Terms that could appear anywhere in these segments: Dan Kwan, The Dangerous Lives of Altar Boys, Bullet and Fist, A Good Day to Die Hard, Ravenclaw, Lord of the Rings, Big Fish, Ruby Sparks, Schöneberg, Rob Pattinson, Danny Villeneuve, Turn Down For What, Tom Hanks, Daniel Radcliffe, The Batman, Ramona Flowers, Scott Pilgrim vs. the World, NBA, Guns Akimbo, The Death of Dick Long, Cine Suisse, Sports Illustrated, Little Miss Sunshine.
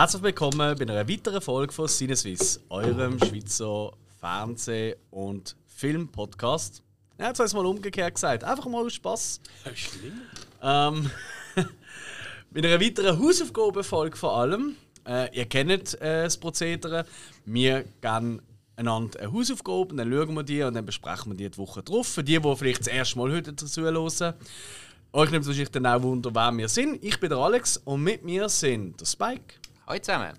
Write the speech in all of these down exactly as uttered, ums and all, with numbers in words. Herzlich willkommen bei einer weiteren Folge von Cine Suisse, eurem Schweizer Fernseh- und Film-Podcast. Er hat es uns mal umgekehrt gesagt, einfach mal aus Spass. Das ist schlimm. Ähm, mit einer weiteren Hausaufgabenfolge vor allem. Äh, ihr kennt äh, das Prozedere. Wir geben einander eine Hausaufgabe, dann schauen wir die und dann besprechen wir die die Woche drauf. Für die, die vielleicht das erste Mal heute zuhören. Euch nimmt es wahrscheinlich dann auch Wunder, wer wir sind. Ich bin der Alex und mit mir sind der Spike. Hallo zusammen.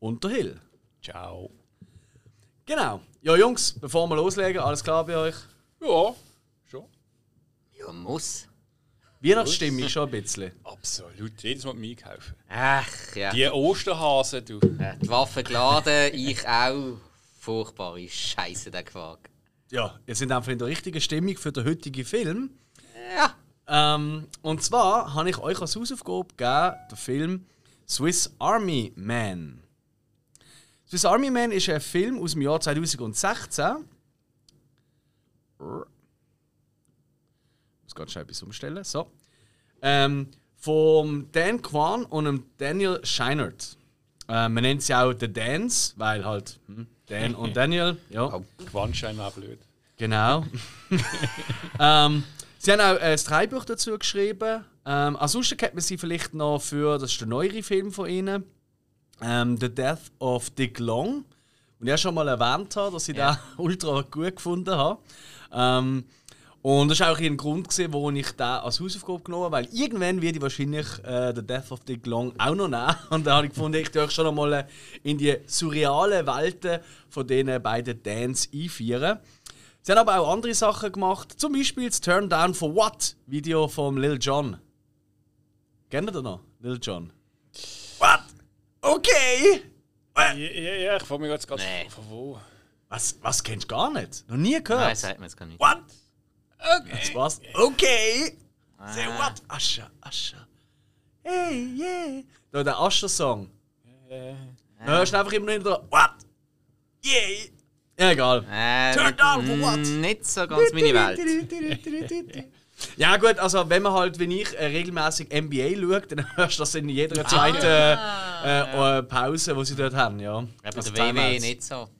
Und der Hill. Ciao. Genau. Ja, Jungs, bevor wir loslegen, alles klar bei euch? Ja, schon. Ja, muss. Weihnachtsstimmung schon ein bisschen. Absolut. Jedes Mal mir kaufen. Ach ja. Die Osterhasen, du. Ja, die Waffen geladen, ich auch. Furchtbare Scheiße, der Quark. Ja, ihr seid einfach in der richtigen Stimmung für den heutigen Film. Ja. Ähm, und zwar habe ich euch als Hausaufgabe gegeben, den Film Swiss Army Man. Swiss Army Man ist ein Film aus dem Jahr zweitausendsechzehn. Ich muss ganz schnell etwas umstellen. So. Ähm, von Dan Kwan und dem Daniel Scheinert. Ähm, man nennt sie auch The Dance, weil halt hm, Dan und Daniel. Ja. Kwan scheint auch blöd. Genau. ähm, Sie haben auch ein Drehbuch dazu geschrieben. Ähm, ansonsten kennt man sie vielleicht noch für, das ist der neuere Film von ihnen, ähm, The Death of Dick Long. Und ich habe schon mal erwähnt, dass ich ja. den ultra gut gefunden habe. Ähm, und das war auch ein Grund, warum ich den als Hausaufgabe genommen habe, weil irgendwann werde ich wahrscheinlich äh, The Death of Dick Long auch noch nehmen. Und da habe ich gefunden, ich darf schon einmal in die surrealen Welten von diesen beiden Dance einführen. Sie haben aber auch andere Sachen gemacht, zum Beispiel das Turn Down For What Video von Lil Jon. Kennt ihr das noch? Lil Jon. What? Okay! Ja, ja, ja, ich frage mich jetzt gerade nee. Von wo. Was, was kennst du gar nicht? Noch nie gehört? Nein, sagt mir jetzt gar nicht. What? Okay. Das war's. Okay! Ah. Say what? Usher, Usher. Hey, yeah! Da der Usher-Song. Yeah. Da hörst du einfach immer nur da. What? Yeah! Ja, egal. Äh, Turn down for what? Nicht so ganz meine Welt. Ja gut, also wenn man halt, wie ich, regelmäßig N B A schaut, dann hörst du das in jeder zweiten ah, äh, äh, Pause, die sie dort haben. Ja. Aber also der W W nicht so.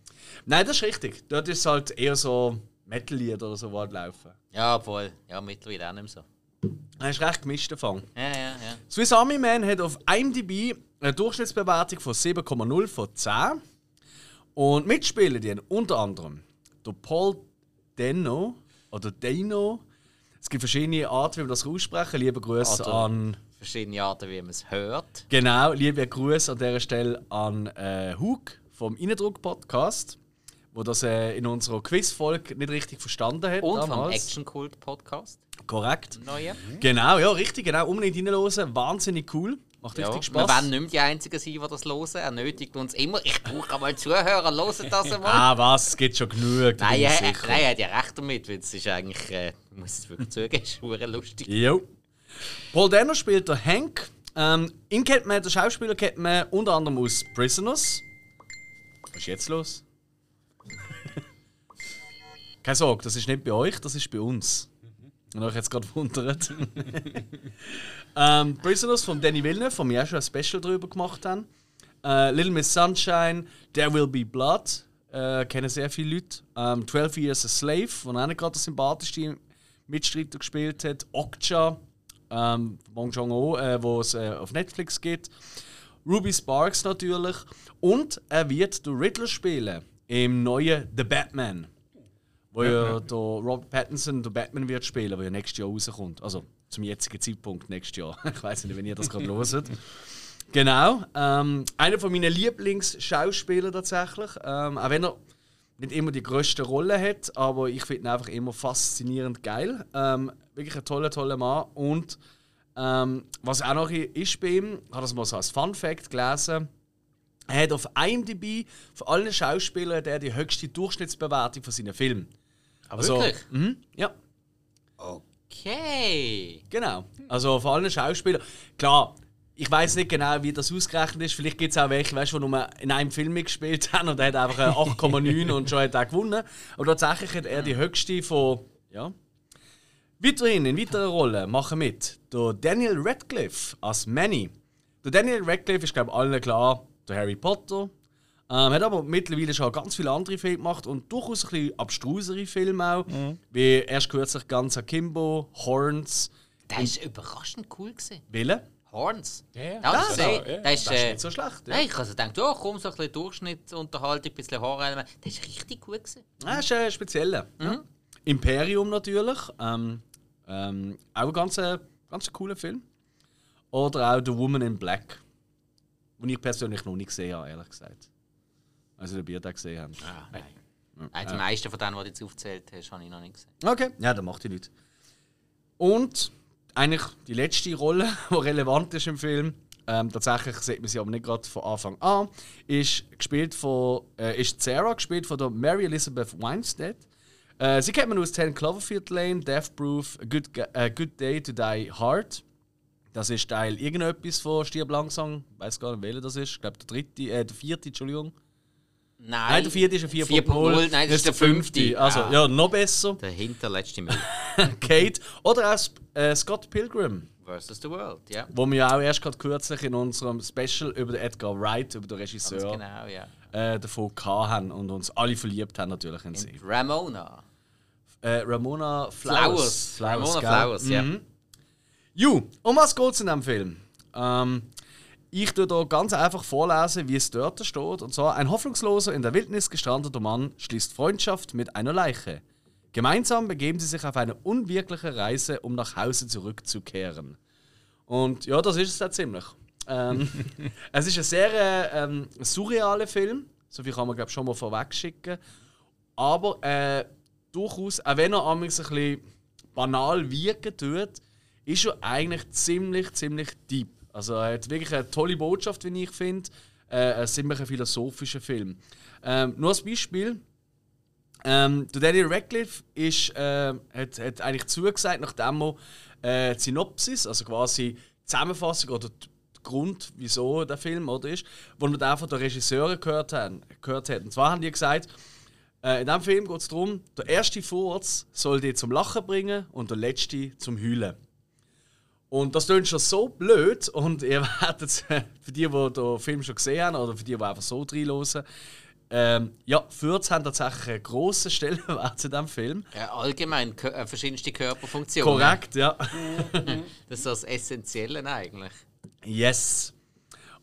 Nein, das ist richtig. Dort ist es halt eher so Metal-Lieder oder so, was laufen. Ja, obwohl. Ja, mittlerweile auch nicht mehr so. Das ist recht gemischter Fang. Ja, ja, ja. Swiss Army Man hat auf I M D B eine Durchschnittsbewertung von sieben Komma null von zehn. Und mitspielen die unter anderem der Paul Dano oder Dano. Es gibt verschiedene Arten, wie man das aussprechen. Liebe Grüße oder an. Verschiedene Arten, wie man es hört. Genau, liebe Grüße an dieser Stelle an äh, Hug vom Innendruck-Podcast, der das äh, in unserer Quiz-Folge nicht richtig verstanden hat. Und damals. Vom Action-Cult-Podcast. Korrekt. Neue. Genau, ja, richtig, genau. Unbedingt reinhören. Wahnsinnig cool. Macht richtig ja, Spass. Wir wollen nicht mehr die Einzigen sein, die das hören. Er nötigt uns immer. Ich brauche einmal Zuhörer, hören das einmal. Ah, was? Es gibt schon genug. Nein, er ja, ja, hat ja recht damit, weil es ist eigentlich, äh, ich muss es wirklich zugeben, es ist verdammt lustig. Jo. Paul Dano spielt der Hank. Ähm, ihn kennt man, den Schauspieler kennt man unter anderem aus Prisoners. Was ist jetzt los? Keine Sorge, das ist nicht bei euch, das ist bei uns. Und euch jetzt gerade wundert. ähm, Prisoners von Danny Villeneuve, von mir auch schon ein Special darüber gemacht haben. Äh, Little Miss Sunshine, There Will Be Blood, äh, kennen sehr viele Leute. Ähm, zwölf Years a Slave, wo er gerade der sympathischste Mitstreiter gespielt hat. Okja, ähm, Bong Joon-ho, äh, wo es äh, auf Netflix gibt. Ruby Sparks natürlich. Und er wird den Riddler spielen im neuen The Batman. Wo ja der Rob Pattinson der Batman wird spielen, der ja nächstes Jahr rauskommt. Also zum jetzigen Zeitpunkt nächstes Jahr. Ich weiß nicht, wenn ihr das gerade hört. Genau. Ähm, einer von meinen Lieblingsschauspielern tatsächlich. Ähm, auch wenn er nicht immer die grösste Rolle hat, aber ich finde ihn einfach immer faszinierend geil. Ähm, wirklich ein toller, toller Mann. Und ähm, was auch noch ist bei ihm, ich habe das mal so als Fun Fact gelesen. Er hat auf I M D B von allen Schauspielern der die höchste Durchschnittsbewertung von seinen Filmen. Aber also, wirklich? Mh, ja. Okay. Genau. Also von allen Schauspielern. Klar, ich weiß nicht genau, wie das ausgerechnet ist. Vielleicht gibt es auch welche, weißt, die nur in einem Film mitgespielt haben und er hat einfach acht Komma neun und schon hat er gewonnen. Aber tatsächlich hat er die höchste von. Ja. Weiterhin, in weiteren Rollen machen mit der Daniel Radcliffe als Manny. Der Daniel Radcliffe ist, glaube ich, allen klar. der Harry Potter. Ähm, hat aber mittlerweile schon ganz viele andere Filme gemacht und durchaus ein bisschen abstrusere Filme auch. Mhm. Wie erst kürzlich Guns Akimbo, Horns. Der ist überraschend cool gewesen. Wille? Horns. Yeah. Ja, das, ja, ja. Das, ist, das ist nicht so schlecht. Ja. Nein, ich also gedacht, oh, komm, so ein bisschen Durchschnittsunterhaltung, ein bisschen Horror. Das ist richtig gut gewesen. Ja, das ist ein spezieller. Mhm. Ja. Imperium natürlich. Ähm, ähm, auch ein ganz, ganz cooler Film. Oder auch The Woman in Black. Den ich persönlich noch nicht gesehen habe, ehrlich gesagt. Also, den wir da gesehen haben. Ah, nein. Nein. Nein. Die meisten von denen, die du jetzt aufgezählt hast, habe ich noch nicht gesehen. Okay, ja, das macht die Leute. Und eigentlich die letzte Rolle, die relevant ist im Film, ähm, tatsächlich sieht man sie aber nicht gerade von Anfang an, ist, gespielt von, äh, ist Sarah, gespielt von der Mary Elizabeth Winstead. Äh, sie kennt man aus ten Cloverfield Lane, Death Proof, A Good, A Good Day to Die Hard. Das ist Teil irgendetwas von «Stirb langsam». Ich weiß gar nicht, welcher das ist. Ich glaube, der dritte, äh, der vierte, Entschuldigung. Nein, nein, der vierte ist ein vier Punkt null, nein, das ist der fünfte. Also, ja, noch besser. Der hinterletzte Müll. Kate. Oder auch äh, Scott Pilgrim versus. the World, ja. Yeah. Wo wir ja auch erst gerade kürzlich in unserem Special über den Edgar Wright, über den Regisseur, ganz genau, yeah. äh, davon haben und uns alle verliebt haben natürlich in sie. Ramona. Äh, Ramona Flowers. Flowers. Flowers Ramona gell? Flowers, ja. Mhm. Ju, um was geht es in diesem Film? Ähm, Ich tue hier ganz einfach vorlesen, wie es dort steht. Und zwar: Ein hoffnungsloser, in der Wildnis gestrandeter Mann schließt Freundschaft mit einer Leiche. Gemeinsam begeben sie sich auf eine unwirkliche Reise, um nach Hause zurückzukehren. Und ja, das ist es dann ziemlich. Ähm, es ist ein sehr ähm, surrealer Film. So viel kann man, glaube ich, schon mal vorweg schicken. Aber äh, durchaus, auch wenn er ein bisschen banal wirken tut, ist er eigentlich ziemlich, ziemlich deep. Also er hat wirklich eine tolle Botschaft, wie ich finde. Äh, ein ziemlich philosophischer Film. Ähm, nur als Beispiel. Ähm, Daniel Radcliffe ist, äh, hat, hat eigentlich zugesagt, nachdem er äh, die Synopsis, also quasi die Zusammenfassung oder der Grund, wieso der Film oder, ist, wo wir da von den Regisseuren gehört haben. Gehört hat. Und zwar haben die gesagt, äh, in diesem Film geht es darum, der erste Furz soll dich zum Lachen bringen und der letzte zum Heulen. Und das klingt schon so blöd und ihr werdet, für die, die den Film schon gesehen haben oder für die, die einfach so reinhören, ähm, ja, Fürze haben tatsächlich einen grossen Stellenwert zu diesem Film. Ja, allgemein, äh, verschiedenste Körperfunktionen. Korrekt, ja. Das ist das Essentielle eigentlich. Yes.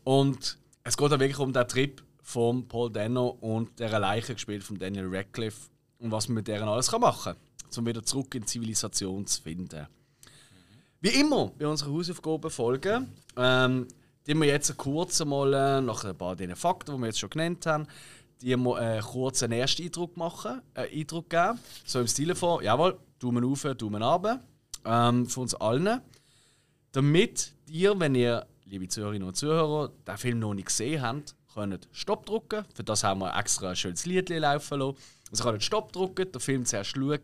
Und es geht auch wirklich um den Trip von Paul Dano und der Leiche, gespielt von Daniel Radcliffe, und was man mit deren alles machen kann, um wieder zurück in die Zivilisation zu finden. Wie immer bei unseren Hausaufgabenfolgen, ähm, die wir jetzt kurz mal, nach ein paar dieser Fakten, die wir jetzt schon genannt haben, die wir äh, kurz einen ersten Eindruck machen, einen Eindruck geben. So im Stile von, jawohl, Daumen auf, Daumen runter, ähm, für uns allen. Damit ihr, wenn ihr, liebe Zuhörerinnen und Zuhörer, den Film noch nicht gesehen habt, könnt Stopp drücken. Für das haben wir extra ein schönes Lied laufen lassen. Also könnt Stopp drücken, den Film zuerst schauen.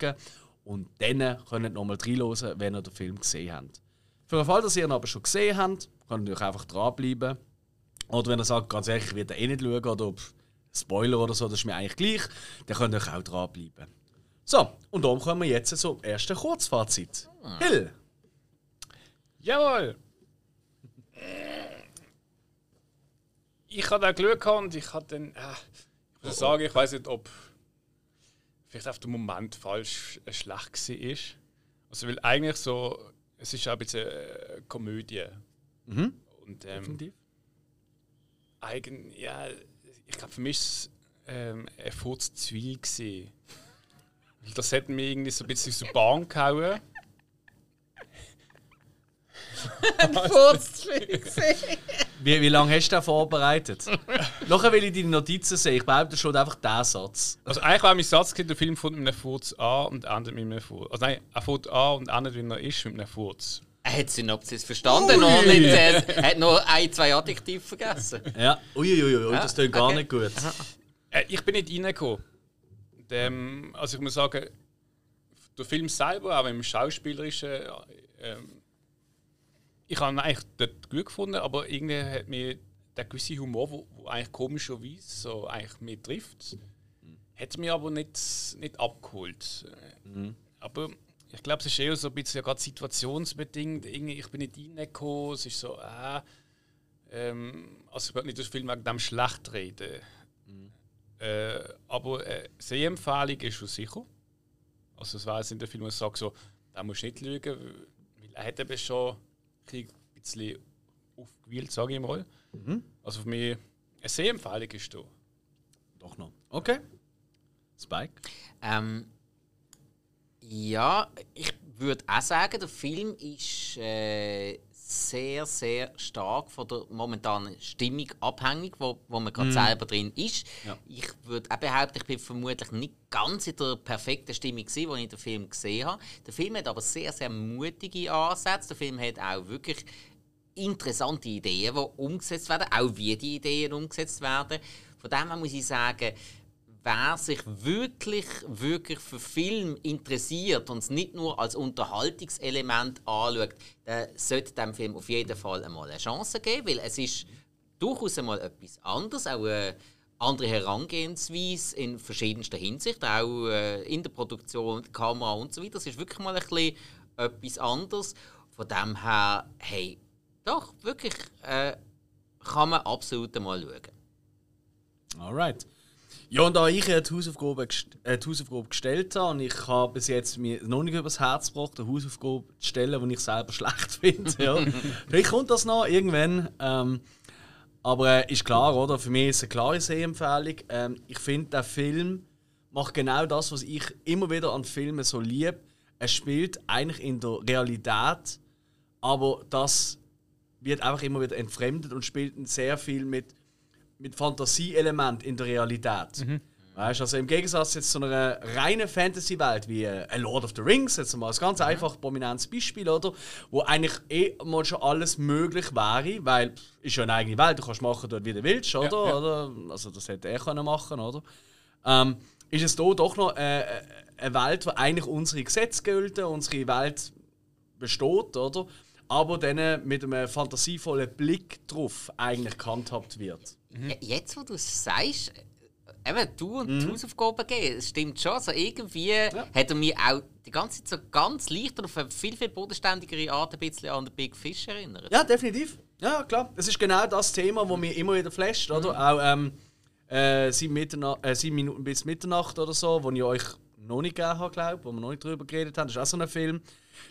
Und dann könnt ihr nochmal reinhören, wenn ihr den Film gesehen habt. Für den Fall, dass ihr ihn aber schon gesehen habt, könnt ihr natürlich einfach dranbleiben. Oder wenn ihr sagt, ganz ehrlich, ich werde eh nicht schauen, oder ob Spoiler oder so, das ist mir eigentlich gleich, dann könnt ihr auch dranbleiben. So, und darum kommen wir jetzt zum ersten Kurzfazit. Ah. Hill! Jawohl! Ich hatte auch Glück gehabt und ich hatte dann... Äh, ich muss sagen, ich weiß nicht, ob... vielleicht auf den Moment falsch äh, schlecht war. Also, weil eigentlich so, es ist auch ein bisschen äh, Komödie. Mhm. Und, ähm, definitiv. Eigen, ja, ich glaube, für mich war es ähm, ein Furz zu viel. Das hat mir irgendwie so ein bisschen so Bahn gehauen. Ein Furz zu viel. Wie, wie lange hast du das vorbereitet? Nachher will ich deine Notizen sehen. Ich behaupte schon einfach diesen Satz. Also eigentlich war mein Satz, der Film fängt mit einem Furz an und endet mit einem Furz. Also nein, er fängt an und endet, wie er ist, mit einem Furz. Er hat Synopsis verstanden und äh, hat nur ein, zwei Adjektive vergessen. Ja, uiuiui, ui, ui, das klingt ja, gar okay. Nicht gut. Äh, ich bin nicht reingekommen. Und, ähm, also ich muss sagen, der Film selber, auch im Schauspielerischen, äh, ich habe ihn eigentlich dort gut gefunden, aber irgendwie hat mir der gewisse Humor, wo, wo eigentlich komischerweise so eigentlich mehr trifft, hat mir aber nicht, nicht abgeholt. Mhm. Aber ich glaube, es ist eher so ein bisschen ja, gerade situationsbedingt. Irgendwie, ich bin nicht reingekommen, es ist so, äh, Ähm, also ich würde nicht das Film wegen dem schlecht reden. Mhm. Äh, aber äh, Sehempfehlung ist schon sicher. Also es wäre jetzt in den Film, wo ich sage, so, da musst du nicht schauen, weil er hat eben schon ein bisschen aufgewühlt, sage ich mal. Mhm. Also für mich, eine Sehempfehlung ist da. Doch noch. Okay. Spike? Ähm, ja, ich würde auch sagen, der Film ist äh, sehr, sehr stark von der momentanen Stimmung abhängig, wo, wo man gerade mm. selber drin ist. Ja. Ich würde auch behaupten, ich bin vermutlich nicht ganz in der perfekten Stimmung gewesen, als ich den Film gesehen habe. Der Film hat aber sehr, sehr mutige Ansätze. Der Film hat auch wirklich interessante Ideen, die umgesetzt werden, auch wie die Ideen umgesetzt werden. Von dem her muss ich sagen, wer sich wirklich, wirklich für Film interessiert und es nicht nur als Unterhaltungselement anschaut, der sollte dem Film auf jeden Fall einmal eine Chance geben, weil es ist durchaus einmal etwas anderes, auch eine andere Herangehensweise in verschiedenster Hinsicht, auch in der Produktion, der Kamera und so weiter. Es ist wirklich mal ein bisschen etwas anderes. Von dem her, hey, doch, wirklich äh, kann man absolut einmal schauen. Alright. Ja, und da ich die Hausaufgabe, äh, die Hausaufgabe gestellt habe und ich habe bis jetzt mir noch nicht übers Herz gebracht, eine Hausaufgabe zu stellen, die ich selber schlecht finde. Ja. Vielleicht kommt das noch irgendwann. Ähm, aber äh, ist klar, oder? Für mich ist es eine klare Sehempfehlung. Ähm, ich finde, der Film macht genau das, was ich immer wieder an Filmen so liebe. Er spielt eigentlich in der Realität, aber das wird einfach immer wieder entfremdet und spielt sehr viel mit mit Fantasieelement in der Realität. Mhm. Weißt, also im Gegensatz jetzt zu einer reinen Fantasy-Welt wie äh, Lord of the Rings, jetzt mal ein ganz mhm. einfach prominentes Beispiel, oder, wo eigentlich eh mal schon alles möglich wäre, weil es ist ja eine eigene Welt, du kannst machen dort wie du willst, oder? Ja, ja. Oder? Also das hätte er können machen, oder? Ähm, ist es da doch noch äh, eine Welt, wo eigentlich unsere Gesetze gelten, unsere Welt besteht, oder? Aber dann mit einem fantasievollen Blick drauf eigentlich gehandhabt wird. Mhm. Jetzt, wo du es sagst, eben du und mhm. die Hausaufgaben geben, es stimmt schon. Also irgendwie ja. hat er mich auch die ganze Zeit so ganz leicht und auf eine viel, viel bodenständigere Art ein bisschen an den Big Fish erinnert. Ja, definitiv. Ja, klar. Es ist genau das Thema, das mich immer wieder flasht. Mhm. Oder? Auch ähm, äh, sieben, äh, sieben Minuten bis Mitternacht oder so, wo ich euch noch nicht gegeben habe, glaube ich, wo wir noch nicht drüber geredet haben. Das ist auch so ein Film.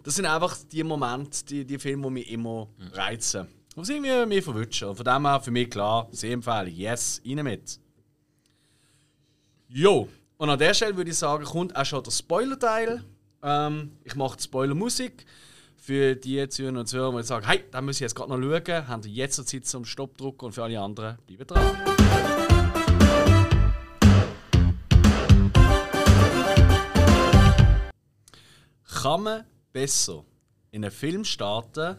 Das sind einfach die Momente, die, die Filme, die mich immer mhm. reizen. Wo sind wir mir verwünschen? Von dem her für mich klar, Sehempfehlung. Yes, rein mit. Jo, und an der Stelle würde ich sagen, kommt auch schon der Spoiler-Teil. Ähm, ich mache die Spoiler-Musik. Für die Zuhörer und Zuhörer, die sagen, hey, da muss ich jetzt gerade noch schauen, haben jetzt noch Zeit zum Stopp drücken, und für alle anderen, bleibt dran. Kann man besser in einem Film starten,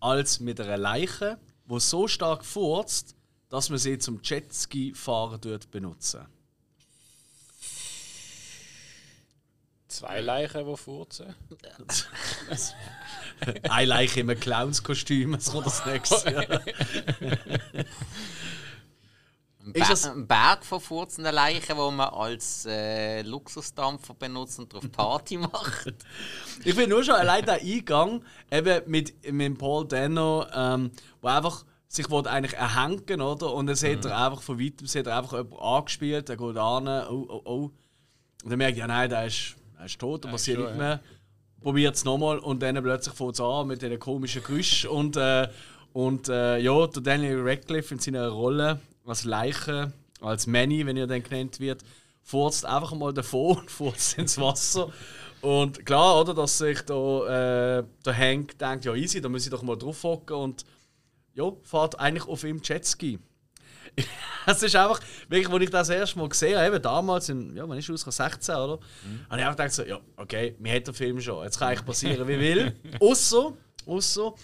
als mit einer Leiche, die so stark furzt, dass man sie zum Jetski-Fahren benutzt? Zwei Leichen, die furzen? Eine Leiche in einem Clownskostüm, das kommt das nächste. Ja. Ist ein Berg von furzenden Leichen, den man als äh, Luxusdampfer benutzt und darauf Party macht. Ich bin nur schon allein der Eingang eben mit, mit Paul Dano, ähm, der einfach sich wollte eigentlich erhängen, oder? Und dann sieht mhm. er einfach von weitem, sieht er einfach jemanden angespielt, der geht an, oh, oh, oh. Und dann merkt er, ja nein, der ist, der ist tot, da passiert nichts mehr. Ja. Probiert es nochmal und dann plötzlich fängt es an mit diesen komischen Geräuschen. und äh, und äh, ja, der Daniel Radcliffe in seiner Rolle als Leiche, als Manny, wenn ihr dann genannt wird, furzt einfach mal davon und furzt ins Wasser. Und klar, oder, dass sich da, äh, der Hank denkt, ja easy, da muss ich doch mal drauf hocken, und ja, fährt eigentlich auf ihm Jetski. Es ist einfach, wirklich, als ich das erste Mal gesehen habe, eben damals, in, ja, man ist aus sechzehn, oder? Mhm. Und ich habe gedacht, so, ja, okay, wir haben den Film schon, jetzt kann ich passieren, wie will. Ausser, ausser,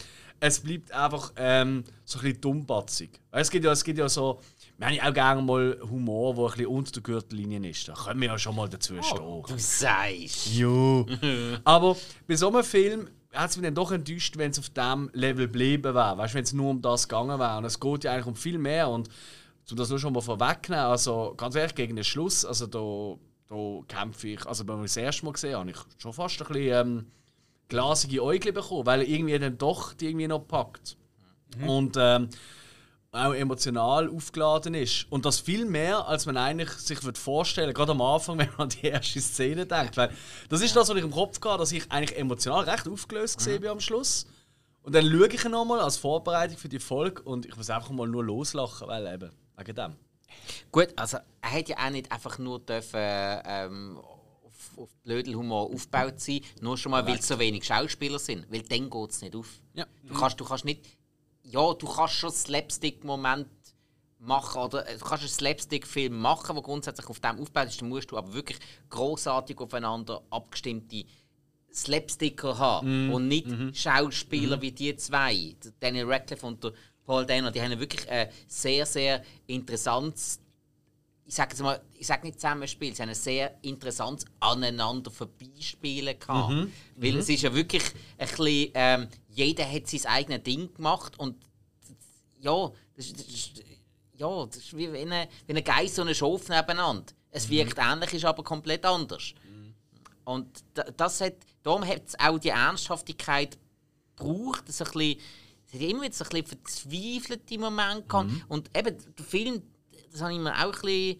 es bleibt einfach ähm, so ein bisschen dummbatzig. Es gibt ja, es gibt ja so, wir haben ja auch gerne mal Humor, der ein bisschen unter der Gürtellinie ist. Da können wir ja schon mal dazwischen stehen. Oh, du sagst. Jo. Aber bei so einem Film hat es mich dann doch enttäuscht, wenn es auf diesem Level geblieben wäre. Weißt du, wenn es nur um das gegangen wäre. Und es geht ja eigentlich um viel mehr. Und um das nur schon mal vorwegnehmen, also ganz ehrlich, gegen den Schluss, also da, da kämpfe ich, also wenn wir das erste Mal gesehen habe ich schon fast ein bisschen ähm, glasige Äuglein bekommen, weil er irgendwie dann doch die irgendwie noch packt. Mhm. Und ähm, auch emotional aufgeladen ist. Und das viel mehr, als man eigentlich sich eigentlich vorstellen würde, gerade am Anfang, wenn man an die erste Szene denkt. Weil das ist das, was ich im Kopf hatte, dass ich eigentlich emotional recht aufgelöst gesehen bin am Schluss. Und dann schaue ich ihn nochmal als Vorbereitung für die Folge und ich muss einfach mal nur loslachen, weil eben wegen dem. Gut, also er hätte ja auch nicht einfach nur dürfen, ähm, auf, auf Blödelhumor aufgebaut sein, nur schon mal, weil es so wenig Schauspieler sind. Weil dann geht es nicht auf. Ja. Du, kannst, du kannst nicht... Ja, du kannst schon Slapstick-Moment machen, oder du kannst einen Slapstick-Film machen, der grundsätzlich auf dem aufgebaut ist, dann musst du aber wirklich grossartig aufeinander abgestimmte Slapsticker haben. Mm. Und nicht mm-hmm. Schauspieler mm-hmm. wie die zwei. Daniel Radcliffe und der Paul Dano, die haben wirklich ein sehr, sehr interessantes, ich sage jetzt mal, ich sage nicht Zusammenspiel, sie haben ein sehr interessantes Aneinander-Vorbeispielen gehabt. Mm-hmm. Weil mm-hmm. es ist ja wirklich ein bisschen... Ähm, jeder hat sein eigenes Ding gemacht und ja, das ist, das ist, ja, das ist wie wenn ein, wie ein Geist und ein Schaf nebeneinander. Es wirkt mhm. ähnlich, ist aber komplett anders. Mhm. Und das hat, darum hat es auch die Ernsthaftigkeit gebraucht. Es hat immer wieder so ein bisschen verzweifelte Momente gehabt. Mhm. Und eben, der Film, das habe ich mir auch ein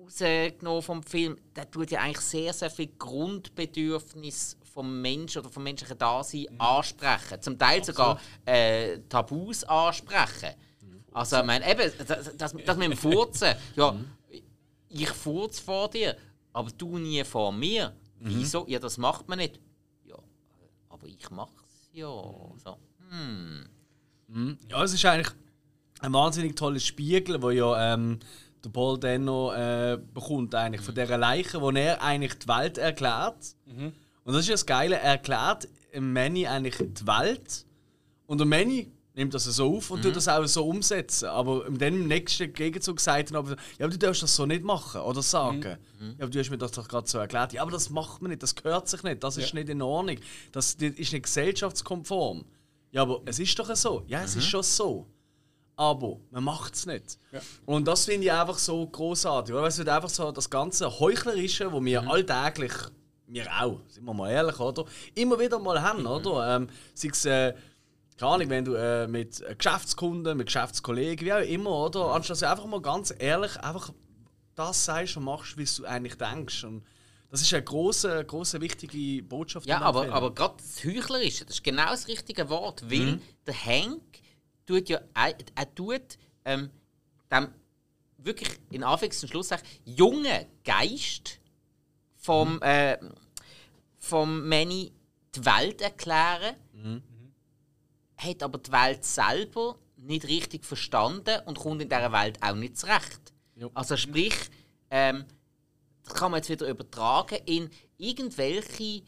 bisschen rausgenommen vom Film, der tut ja eigentlich sehr, sehr viel Grundbedürfnis vom Menschen oder vom menschlichen Dasein mhm. ansprechen. Zum Teil absolut. Sogar äh, Tabus ansprechen. Mhm. Also, ich meine, eben, das, das, das mit dem Furzen. Ja, mhm. ich furze vor dir, aber du nie vor mir. Mhm. Wieso? Ja, das macht man nicht. Ja, aber ich mach's ja. So. Hm. Mhm. Ja, es ist eigentlich ein wahnsinnig tolles Spiegel, wo ja ähm, der Paul Dano äh, bekommt, eigentlich, mhm. von dieser Leiche, wo er eigentlich die Welt erklärt. Mhm. Und das ist ja das Geile, er erklärt dem Manny eigentlich die Welt. Und der Manny nimmt das so auf und mhm. tut das auch so umsetzen. Aber dann im nächsten Gegenzug sagt er aber, ja, aber du darfst das so nicht machen oder sagen. Mhm. Ja, aber du hast mir das doch gerade so erklärt. Ja, aber das macht man nicht, das gehört sich nicht, das ja. ist nicht in Ordnung. Das ist nicht gesellschaftskonform. Ja, aber es ist doch so. Ja, es mhm. ist schon so. Aber man macht es nicht. Ja. Und das finde ich einfach so grossartig. Weil es wird einfach so das ganze Heuchlerische, das wir mhm. alltäglich... Wir auch, sind wir mal ehrlich, oder? Immer wieder mal haben, mhm. oder? Ähm, sei es, äh, keine Ahnung, wenn du äh, mit Geschäftskunden, mit Geschäftskollegen, wie auch immer, oder? Anstatt du einfach mal ganz ehrlich einfach das sagst und machst, wie du eigentlich denkst. Und das ist eine grosse, grosse wichtige Botschaft. Ja, aber, aber gerade das Heuchlerische, das ist genau das richtige Wort, weil mhm. der Hank tut ja, er, er tut ähm, dem wirklich in Anführungs- und Schlusszeichen jungen Geist vom, äh, vom Manny die Welt erklären, mhm. hat aber die Welt selber nicht richtig verstanden und kommt in dieser Welt auch nicht zurecht. Jo. Also sprich, ähm, das kann man jetzt wieder übertragen in irgendwelche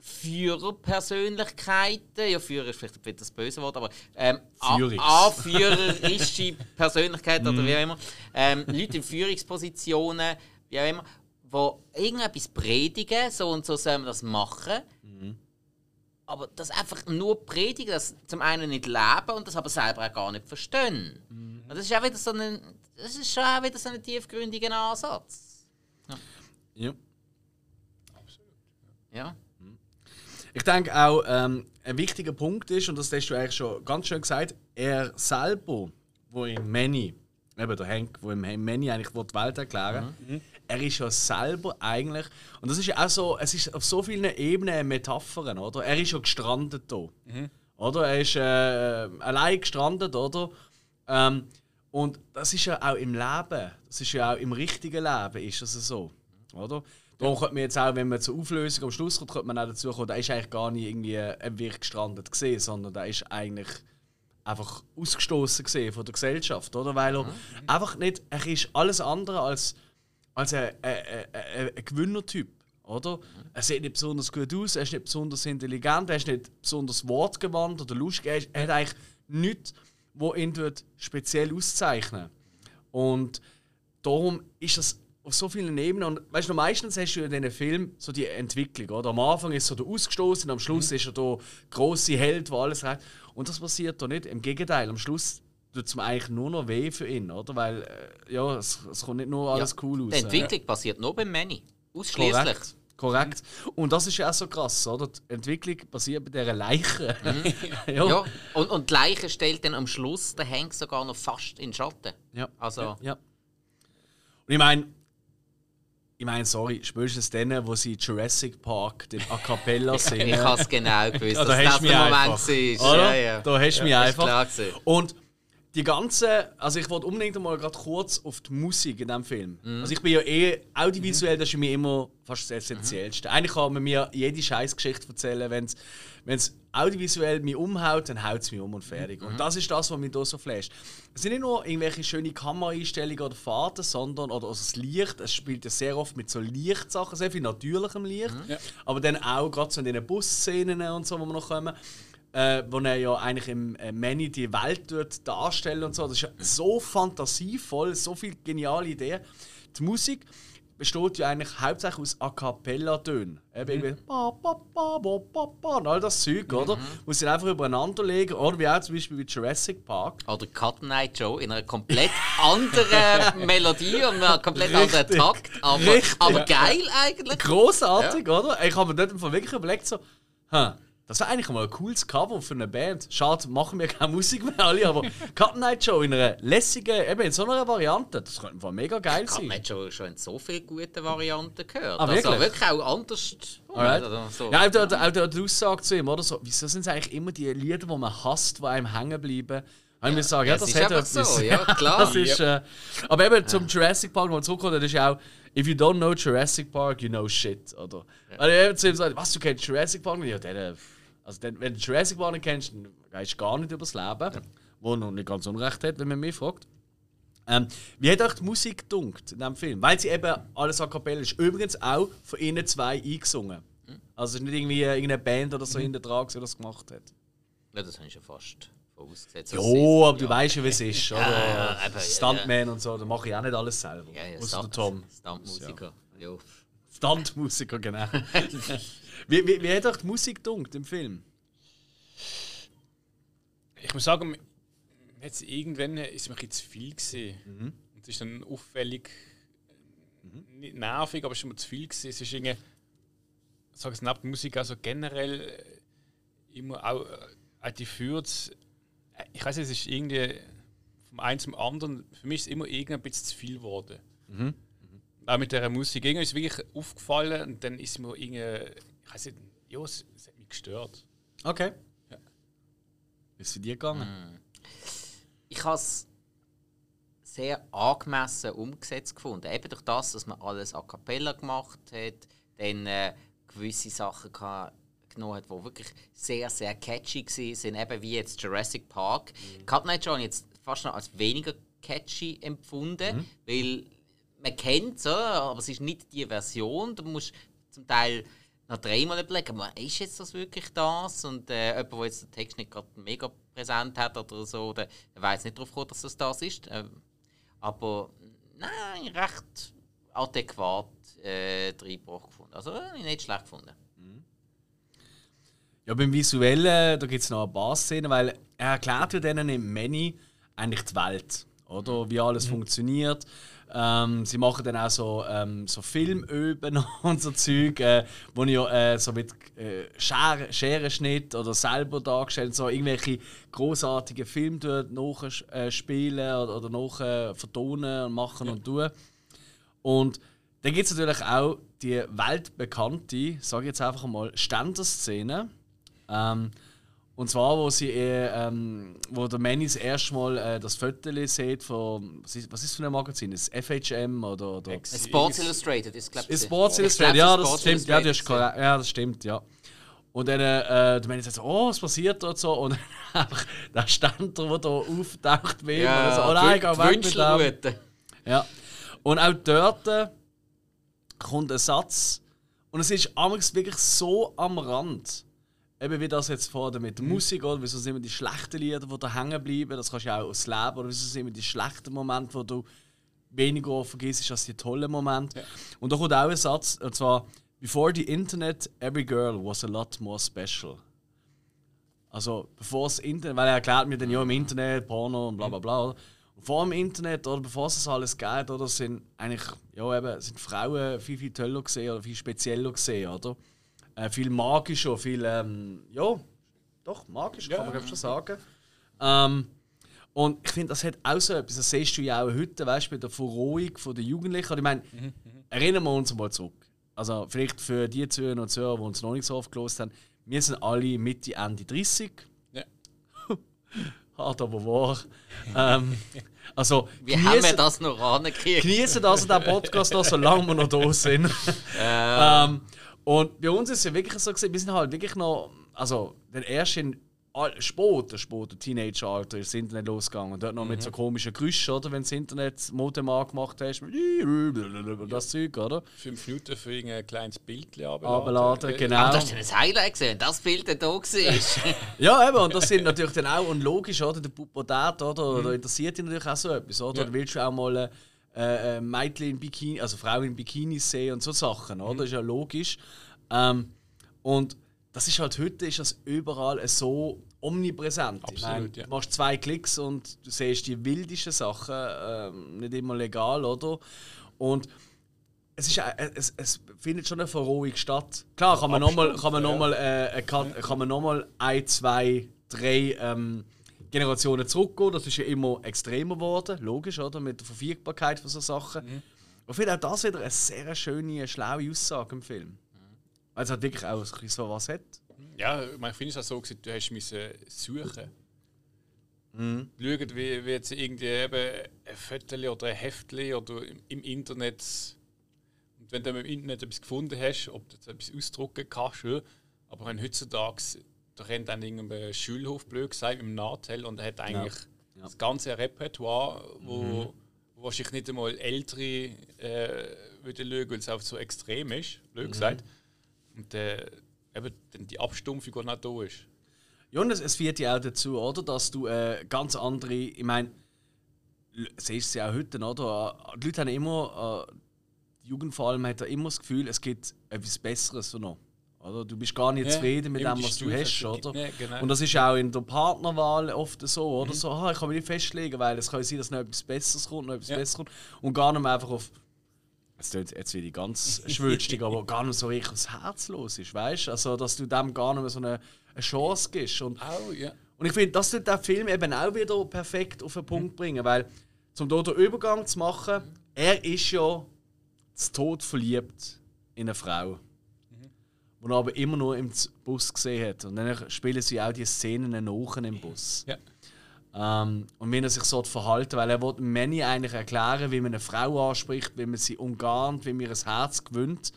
Führerpersönlichkeiten, ja, Führer ist vielleicht wieder das böse Wort, aber ähm, anführerische Persönlichkeiten oder wie auch immer, ähm, Leute in Führungspositionen, wie auch immer, die irgendetwas predigen, so und so sollen wir das machen. Mhm. Aber das einfach nur predigen, das zum einen nicht leben und das aber selber auch gar nicht verstehen. Mhm. Und das ist auch wieder so ein, das ist schon auch wieder so ein tiefgründiger Ansatz. Ja. Ja. Absolut. Ja. Mhm. Ich denke auch, ähm, ein wichtiger Punkt ist, und das hast du eigentlich schon ganz schön gesagt, er selber, wo im Manny, eben der Hank, wo im Manny eigentlich die Welt erklären will, mhm. er ist ja selber eigentlich, und das ist ja auch so, es ist auf so vielen Ebenen Metaphern, oder? Er ist ja gestrandet hier, mhm. oder? Er ist äh, allein gestrandet, oder? Ähm, und das ist ja auch im Leben, das ist ja auch im richtigen Leben, ist das so, oder? Darum könnte man jetzt auch, wenn man zur Auflösung am Schluss kommt, könnte man auch dazu kommen, da ist eigentlich gar nicht irgendwie ein Wirk gestrandet gesehen, sondern da ist eigentlich einfach ausgestoßen gesehen von der Gesellschaft, oder? Weil er mhm. einfach nicht, er ist alles andere als als ein, ein, ein, ein Gewinnertyp, oder? Er sieht nicht besonders gut aus, er ist nicht besonders intelligent, er ist nicht besonders wortgewandt oder lustig, er, ist, er hat eigentlich nichts, was ihn speziell auszeichnet. Und darum ist das auf so vielen Ebenen. Und weißt du, meistens hast du in diesen Filmen so die Entwicklung, oder? Am Anfang ist er so ausgestoßen, am Schluss mhm. ist er der grosse Held, der alles hat. Und das passiert da nicht. Im Gegenteil, am Schluss tut es mir eigentlich nur noch weh für ihn, oder? Weil äh, ja, es, es kommt nicht nur alles ja, cool aus. Die Entwicklung ja. passiert nur beim Manny. Ausschließlich. Korrekt. Korrekt. Mhm. Und das ist ja auch so krass, oder? Die Entwicklung basiert bei dieser Leiche. Mhm. ja. ja. Und, und die Leiche stellt dann am Schluss den Hank sogar noch fast in den Schatten. Ja. Also. Ja. ja. Und ich meine, ich meine, sorry, spätestens denen, wo sie Jurassic Park, den A Cappella singen. Ich habe es genau gewusst, ja, da dass das der Moment war. Ja, ja. Da hast du ja, mich einfach. Und die ganze, also ich wollte unbedingt mal gerade kurz auf die Musik in diesem Film. Mhm. Also ich bin ja eh, audiovisuell, das ist mir immer fast das Essentiellste. Mhm. Eigentlich kann man mir jede Scheißgeschichte erzählen, wenn es audiovisuell mich umhaut, dann haut es mich um und fertig. Mhm. Und das ist das, was mich hier so flasht. Es sind nicht nur irgendwelche schönen Kameraeinstellungen oder Fahrten, sondern oder also das Licht. Es spielt ja sehr oft mit so Lichtsachen, sehr viel natürlichem Licht. Mhm. Ja. Aber dann auch gerade so in diesen Busszenen und so, wo wir noch kommen, äh, wo er ja eigentlich im äh, Manny die Welt dort darstellt und so. Das ist ja so fantasievoll, so viele geniale Ideen. Die Musik besteht ja eigentlich hauptsächlich aus A Cappella-Tönen. Eben ba, ba, ba, ba, ba, ba, und all das Zeug, oder? Mhm. Muss sie einfach übereinander legen, oder wie auch zum Beispiel bei Jurassic Park. Oder Cat Night Joe in einer komplett anderen Melodie und einem komplett anderen Takt. Aber, aber geil eigentlich. Grossartig, ja. Oder? Ich habe mir dort wirklich überlegt, so, huh, das wäre eigentlich mal ein cooles Cover für eine Band. Schade, machen wir keine Musik mehr alle, aber Cat Night Show in einer lässigen, eben in so einer Variante, das könnte mega geil sein. Cat Night Show schon in so vielen guten Varianten gehört. Ah, wirklich? Also wirklich auch anders. Alright. Oder so. Ja, auch der, der, der, der Aussage zu ihm, oder so, wieso sind es eigentlich immer die Lieder, die man hasst, die einem hängen bleiben? Ich muss sagen, ja, das, ja, das ist hat so, ja, klar. Das ist, äh, aber eben zum Jurassic Park, wo man zurückkommt, das ist ja auch «If you don't know Jurassic Park, you know shit», oder? Ja. Also eben zu ihm sagt, «Was, du kennst Jurassic Park?» Ja, dann, also dann, wenn du Jurassic Park nicht kennst, dann weißt du gar nicht über das Leben, ja. Wo er noch nicht ganz unrecht hat, wenn man mich fragt. Ähm, wie hat euch die Musik gedunkt in diesem Film? Weil sie eben alles a cappella ist. Übrigens auch von ihnen zwei eingesungen. Mhm. Also es ist nicht irgendwie irgendeine Band oder so mhm. hinten dran, die das gemacht hat. Ja, das habe ich ja fast... ausgesetzt. Jo, aber du ja. weißt ja, wie es ist. Oder? Ja, ja, Stuntman ja, ja. und so, da mache ich auch nicht alles selber. Ja, ja, außer Stunt, Tom. Stuntmusiker. Ja. Ja. Stuntmusiker, genau. wie, wie, wie hat euch die Musik gedunkt im Film? Ich muss sagen, jetzt irgendwann ist mir zu viel gewesen. Mhm. Es ist dann auffällig, mhm. nicht nervig, aber es ist immer zu viel gewesen. Es ist irgendwie, ich sage es nicht, die Musik also generell immer auch, auch die führt. Ich weiß, es ist irgendwie vom einen zum anderen, für mich ist es immer irgendein bisschen zu viel geworden. Mhm. Auch mit dieser Musik. Irgendwie ist es wirklich aufgefallen und dann ist mir irgendwie, ich weiß nicht, ja, es, es hat mich gestört. Okay. Ja. Ist es für dich gegangen? Ich habe es sehr angemessen umgesetzt gefunden. Eben durch das, dass man alles a cappella gemacht hat, dann äh, gewisse Sachen kann genommen hat, die wirklich sehr, sehr catchy waren, eben wie jetzt Jurassic Park. Mhm. Cat Night Joe habe ich jetzt fast noch als weniger catchy empfunden, mhm. weil man kennt es, aber es ist nicht die Version. Du musst zum Teil noch dreimal überlegen, ist jetzt das wirklich das? Und äh, jemand, der jetzt den Text nicht gerade mega präsent hat oder so, der weiß nicht darauf kommt, dass das das ist. Äh, aber nein, recht adäquat äh, reingebracht gefunden. Also äh, nicht schlecht gefunden. Ja, beim Visuellen, da gibt es noch ein paar Szenen, weil er erklärt ja denen im Manny eigentlich die Welt, oder? Wie alles mhm. funktioniert. Ähm, sie machen dann auch so, ähm, so Filmöben und so Zeug, äh, wo ja äh, so mit äh, Schere, Scherenschnitt oder selber dargestellt, so irgendwelche grossartigen Filme dort nachspielen oder, oder nach vertonen und machen ja. und tun. Und dann gibt es natürlich auch die weltbekannte, sage ich jetzt einfach mal, Ständerszene. Ähm, und zwar, wo sie ähm, wo der Manny das erste Mal äh, das Foto sieht von, was ist das für ein Magazin? Ist F H M oder, oder? Sports Illustrated ist, glaube ich. Sports Illustrated, ja, das stimmt, ja, das korrekt, ja, das stimmt, ja. Und dann äh, der Manny sagt so, oh, was passiert dort so? Und dann einfach der Ständer, der da auftaucht, wie ja, oder so, oh nein, geh weg mit dem. Ja. Und auch dort kommt ein Satz und es ist amix wirklich so am Rand. Eben wie das jetzt vorher mit der mhm. Musik, oder wieso sind immer die schlechten Lieder, die da hängen bleiben, das kannst du ja auch aus Leben, oder wieso sind immer die schlechten Momente, wo du weniger vergisst als die tollen Momente. Ja. Und da kommt auch ein Satz, und zwar «Before the Internet, every girl was a lot more special». Also bevor das Internet, weil er erklärt mir dann ja im Internet, Porno und bla bla bla. Vor dem Internet oder bevor es das alles gab, oder, sind eigentlich ja, eben, sind Frauen viel, viel toller gesehen oder viel spezieller gesehen, oder? Äh, viel magischer, viel ähm, ja, doch magisch, ja, kann man ja schon sagen. Ähm, und ich finde, das hat auch so etwas, das siehst du ja auch heute, weißt du, mit der Verrohung der Jugendlichen. Und ich meine, mhm, erinnern wir uns mal zurück. Also vielleicht für die Zuhörer und Zuhörer, die uns noch nicht so oft gehört haben, wir sind alle Mitte, Ende dreißig. Ja. Hart, aber wahr. Ähm, also, wie geniessen, haben wir das noch angekriegt? Genießen also den Podcast noch, solange wir noch da sind. Äh. Ähm, und bei uns ist es ja wirklich so gewesen, wir sind halt wirklich noch, also den ersten Sport, Sport, Teenager-Alter, ist das Internet losgegangen. Und dort noch mhm. mit so komischen Geräuschen, oder, wenn du das Internet-Modem angemacht hast, mit das Zeug, oder? Fünf Minuten für irgendein kleines Bild abladen. Genau. Aber das ist ein Highlight gesehen, das Bild, das da war. Ja, eben, und das sind natürlich dann auch, und logisch, oder, der Pubertät, oder, mhm. da interessiert dich natürlich auch so etwas, oder? Ja. Du willst auch mal äh, Mädchen in Bikini, also Frauen in Bikinis sehen und so Sachen, oder? Mhm. Das ist ja logisch. Ähm, und das ist halt heute, ist das überall so omnipräsent. Absolut, ich meine, ja. Du machst zwei Klicks und du siehst die wildesten Sachen, ähm, nicht immer legal, oder? Und es, ist, es, es findet schon eine Verrohung statt. Klar, kann man nochmal noch äh, kann, kann man noch mal ein, zwei, drei ähm, Generationen zurückgehen. Das ist ja immer extremer geworden, logisch, oder? Mit der Verfügbarkeit von solchen Sachen. Mhm. Ich finde auch das wieder eine sehr schöne, schlaue Aussage im Film. Weil es hat wirklich auch so was hat. Ja, ich finde es auch so, du hast müssen suchen. Mhm. Schauen, wie, wie jetzt irgendwie eben ein Viertel oder ein Heftchen oder im, im Internet. Und wenn du im Internet etwas gefunden hast, ob du jetzt etwas ausdrucken kannst. Ja. Aber wenn heutzutage, da rennt dann irgendein Schulhof blöd gesagt im Nattel und er hat eigentlich ja. das ganze Repertoire, wo, mhm. wo wahrscheinlich nicht einmal Ältere äh, würden schauen, weil es auch so extrem ist, blöd gesagt. Mhm. Und äh, eben die Abstumpfung, die nicht da ist. Jonas, es führt ja auch dazu, oder, dass du äh, ganz andere, ich meine, siehst du sie auch heute, oder? Die Leute haben immer, äh, die Jugend vor allem hat ja immer das Gefühl, es gibt etwas Besseres noch. Oder? Du bist gar nicht ja, zufrieden mit dem, was du hast, oder? Ja, genau. Und das ist auch in der Partnerwahl oft so, oder? Mhm. So, ah, ich kann mich nicht festlegen, weil es kann sein, dass noch etwas Besseres kommt, noch etwas ja. Besseres kommt. Und gar nicht mehr einfach auf Jetzt, jetzt wieder ganz schwülstig, aber gar nicht so richtig das Herz los ist, weißt? Also, dass du dem gar nicht mehr so eine, eine Chance gibst. Und, oh, yeah. und ich finde, das tut der Film eben auch wieder perfekt auf den Punkt bringen, weil, um hier den Übergang zu machen, mhm. er ist ja zu Tod verliebt in eine Frau, die mhm. er aber immer nur im Bus gesehen hat. Und dann spielen sie auch die Szenen nach im Bus. Ja. Um, und wenn er sich so verhalten, weil er will Männer eigentlich erklären, wie man eine Frau anspricht, wie man sie umgarnt, wie man ihr das Herz gewinnt.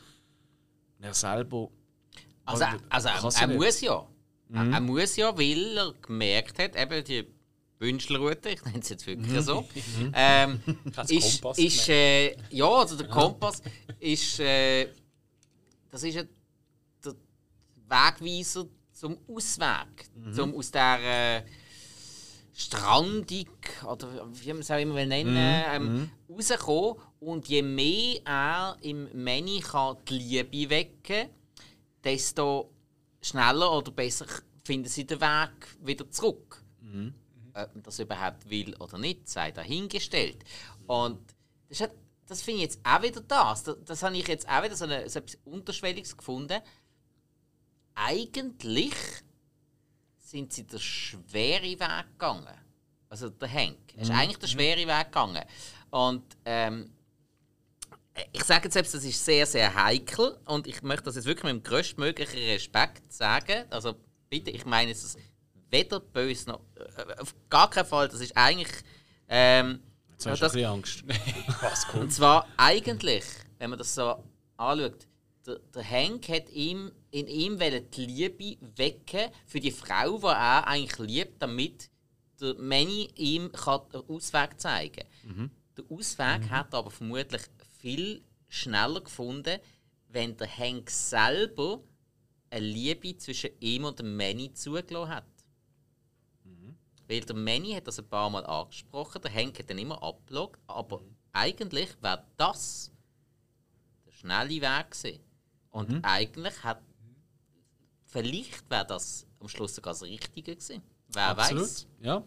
Und er selber. Also, also er, er muss ja. Mhm. Er, er muss ja, weil er gemerkt hat, eben die Wünschelrute, ich nenne es jetzt wirklich so, ähm, ist, ist äh, ja, also der Kompass ist, äh, das ist ja der Wegweiser zum Ausweg, mhm. zum aus der äh, strandig, oder wie man es auch immer nennen will, ähm, mm. rauskommen. Und je mehr er im Männi kann die Liebe wecken, desto schneller oder besser finden sie den Weg wieder zurück. Mm. Ob man das überhaupt will oder nicht, sei dahingestellt. Und das, hat, das finde ich jetzt auch wieder das. Das, das habe ich jetzt auch wieder so, eine, so etwas Unterschwelliges gefunden. Eigentlich sind sie den schweren Weg gegangen. Also der Henk ist mhm. eigentlich der schwere Weg gegangen. Und ähm, ich sage jetzt selbst, das ist sehr, sehr heikel. Und ich möchte das jetzt wirklich mit dem größtmöglichen Respekt sagen. Also bitte, ich meine, es ist weder böse noch... Äh, auf gar keinen Fall, das ist eigentlich... Ähm, jetzt hast du das, ein bisschen Angst. Und zwar eigentlich, wenn man das so anschaut, Der, der Henk hat ihm, in ihm die Liebe wecken für die Frau, die er eigentlich liebt, damit der Manni ihm einen Ausweg zeigen kann. Mhm. Der Ausweg mhm. hat er aber vermutlich viel schneller gefunden, wenn der Henk selber eine Liebe zwischen ihm und dem Manni zugelassen hat. Mhm. Weil der Manni hat das ein paar Mal angesprochen, der Henk hat dann immer abgelockt, aber mhm. eigentlich wäre das der schnelle Weg gewesen. Und mhm. eigentlich hat, vielleicht wäre das am Schluss sogar das Richtige gewesen. Wer Absolut. Weiß. Ja.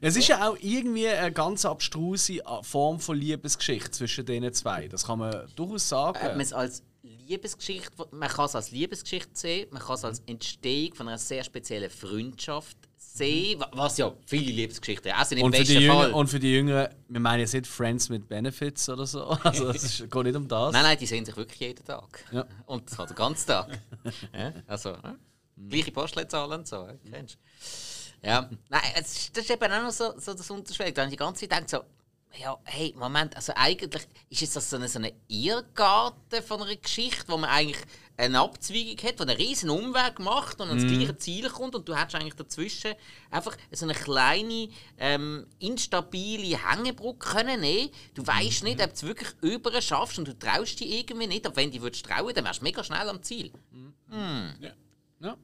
Es ist ja auch irgendwie eine ganz abstruse Form von Liebesgeschichte zwischen diesen zwei. Das kann man durchaus sagen. Äh, man, es als Liebesgeschichte, man kann es als Liebesgeschichte sehen, man kann es als Entstehung von einer sehr speziellen Freundschaft sehen, was ja viele Liebesgeschichten auch sind im besten Fall. Und für die Jüngeren, wir meinen jetzt nicht Friends mit Benefits oder so, also es geht nicht um das. Nein, nein, die sehen sich wirklich jeden Tag. Ja. Und zwar den ganzen Tag. Ja, also, ja. Gleiche Postleitzahlen und so, kennst du. Ja, nein, es ist, das ist eben auch noch so, so das Unterschwellige. Da habe ich die ganze Zeit gedacht, so, ja, hey, Moment, also eigentlich ist jetzt das so eine, so eine Irrgarte von einer Geschichte, wo man eigentlich eine Abzweigung hat, die einen riesen Umweg macht und ans mm. gleiche Ziel kommt und du hast eigentlich dazwischen einfach so eine kleine, ähm, instabile Hängebrücke können nehmen. Du weißt mm. nicht, ob du es wirklich über schaffst und du traust dich irgendwie nicht, aber wenn du dich trauen würdest, dann wärst du mega schnell am Ziel. Mm. Mm. Ja. Ja.